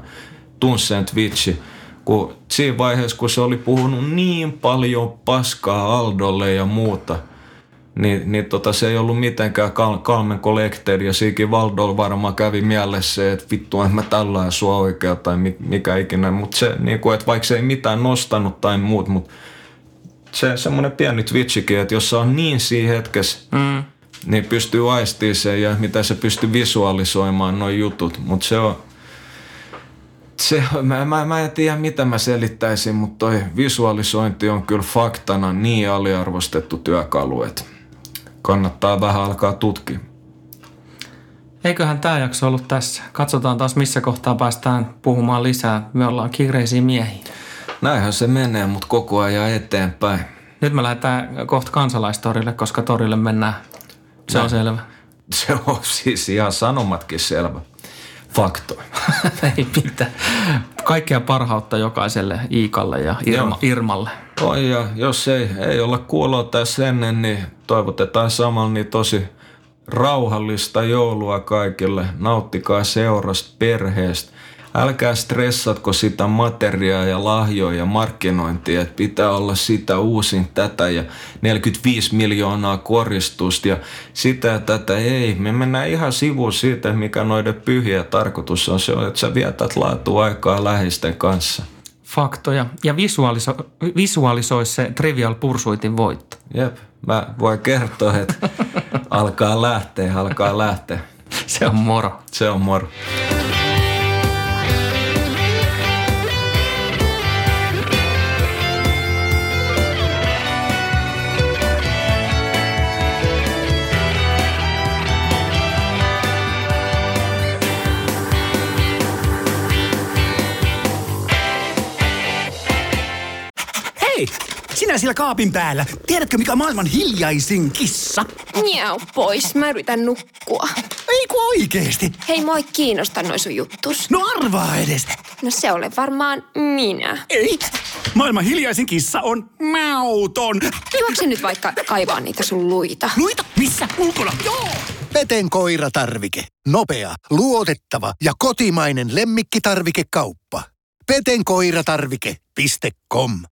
Tunsi sen Twitchin. Kun siinä vaiheessa, kun se oli puhunut niin paljon paskaa Aldolle ja muuta, niin, niin tota, se ei ollut mitenkään kal- kalmen kollekteri. Ja siinkin Valdolla varmaan kävi mielessä, että vittu, en mä tällään sua oikea tai mikä ikinä. Mutta se, niin kun, että vaikka se ei mitään nostanut tai muut, mutta se semmoinen pieni twitchikin, että jos sä on niin siinä hetkessä, mm. niin pystyy aistimaan sen ja mitä se pystyy visualisoimaan noi jutut. Mutta se on, se, mä, mä, mä en tiedä mitä mä selittäisin, mutta toi visualisointi on kyllä faktana niin aliarvostettu työkalu, että kannattaa vähän alkaa tutkia. Eiköhän tämä jakso ollut tässä. Katsotaan taas missä kohtaa päästään puhumaan lisää. Me ollaan kiireisiä miehiä. Näinhän se menee, mutta koko ajan eteenpäin. Nyt me lähdetään kohta Kansalaistorille, koska torille mennään. Se no, on selvä. Se on siis ihan sanomatkin selvä. Fakto. Ei pitää. Kaikkea parhautta jokaiselle Iikalle ja Irma, Irmalle. Oi ja jos ei, ei olla kuuloa tässä ennen, niin toivotetaan samalla niin tosi rauhallista joulua kaikille. Nauttikaa seurasta, perheestä. Älkää stressatko sitä materiaa ja lahjoja ja markkinointia, että pitää olla sitä uusin tätä ja neljäkymmentäviisi miljoonaa koristusta ja sitä ja tätä. Ei, me mennään ihan sivuun siitä, mikä noiden pyhiä tarkoitus on se, että sä vietät laatuaikaa läheisten kanssa. Faktoja. Ja visualiso- visualisoi se Trivial Pursuitin voitto. Jep, mä voin kertoa, että alkaa lähteä, alkaa lähteä. Se on moro. Se on moro. Sinä siellä kaapin päällä. Tiedätkö, mikä on maailman hiljaisin kissa? Miau pois. Mä yritän nukkua. Ei ku oikeesti. Hei, moi kiinnosta noi sun juttus. No arvaa edes. No se ole varmaan minä. Ei. Maailman hiljaisin kissa on mauton. Juokse nyt vaikka kaivaa niitä sun luita. Luita? Missä? Ulkona? Joo. Peten koiratarvike. Nopea, luotettava ja kotimainen lemmikkitarvikekauppa. peten koiratarvike piste com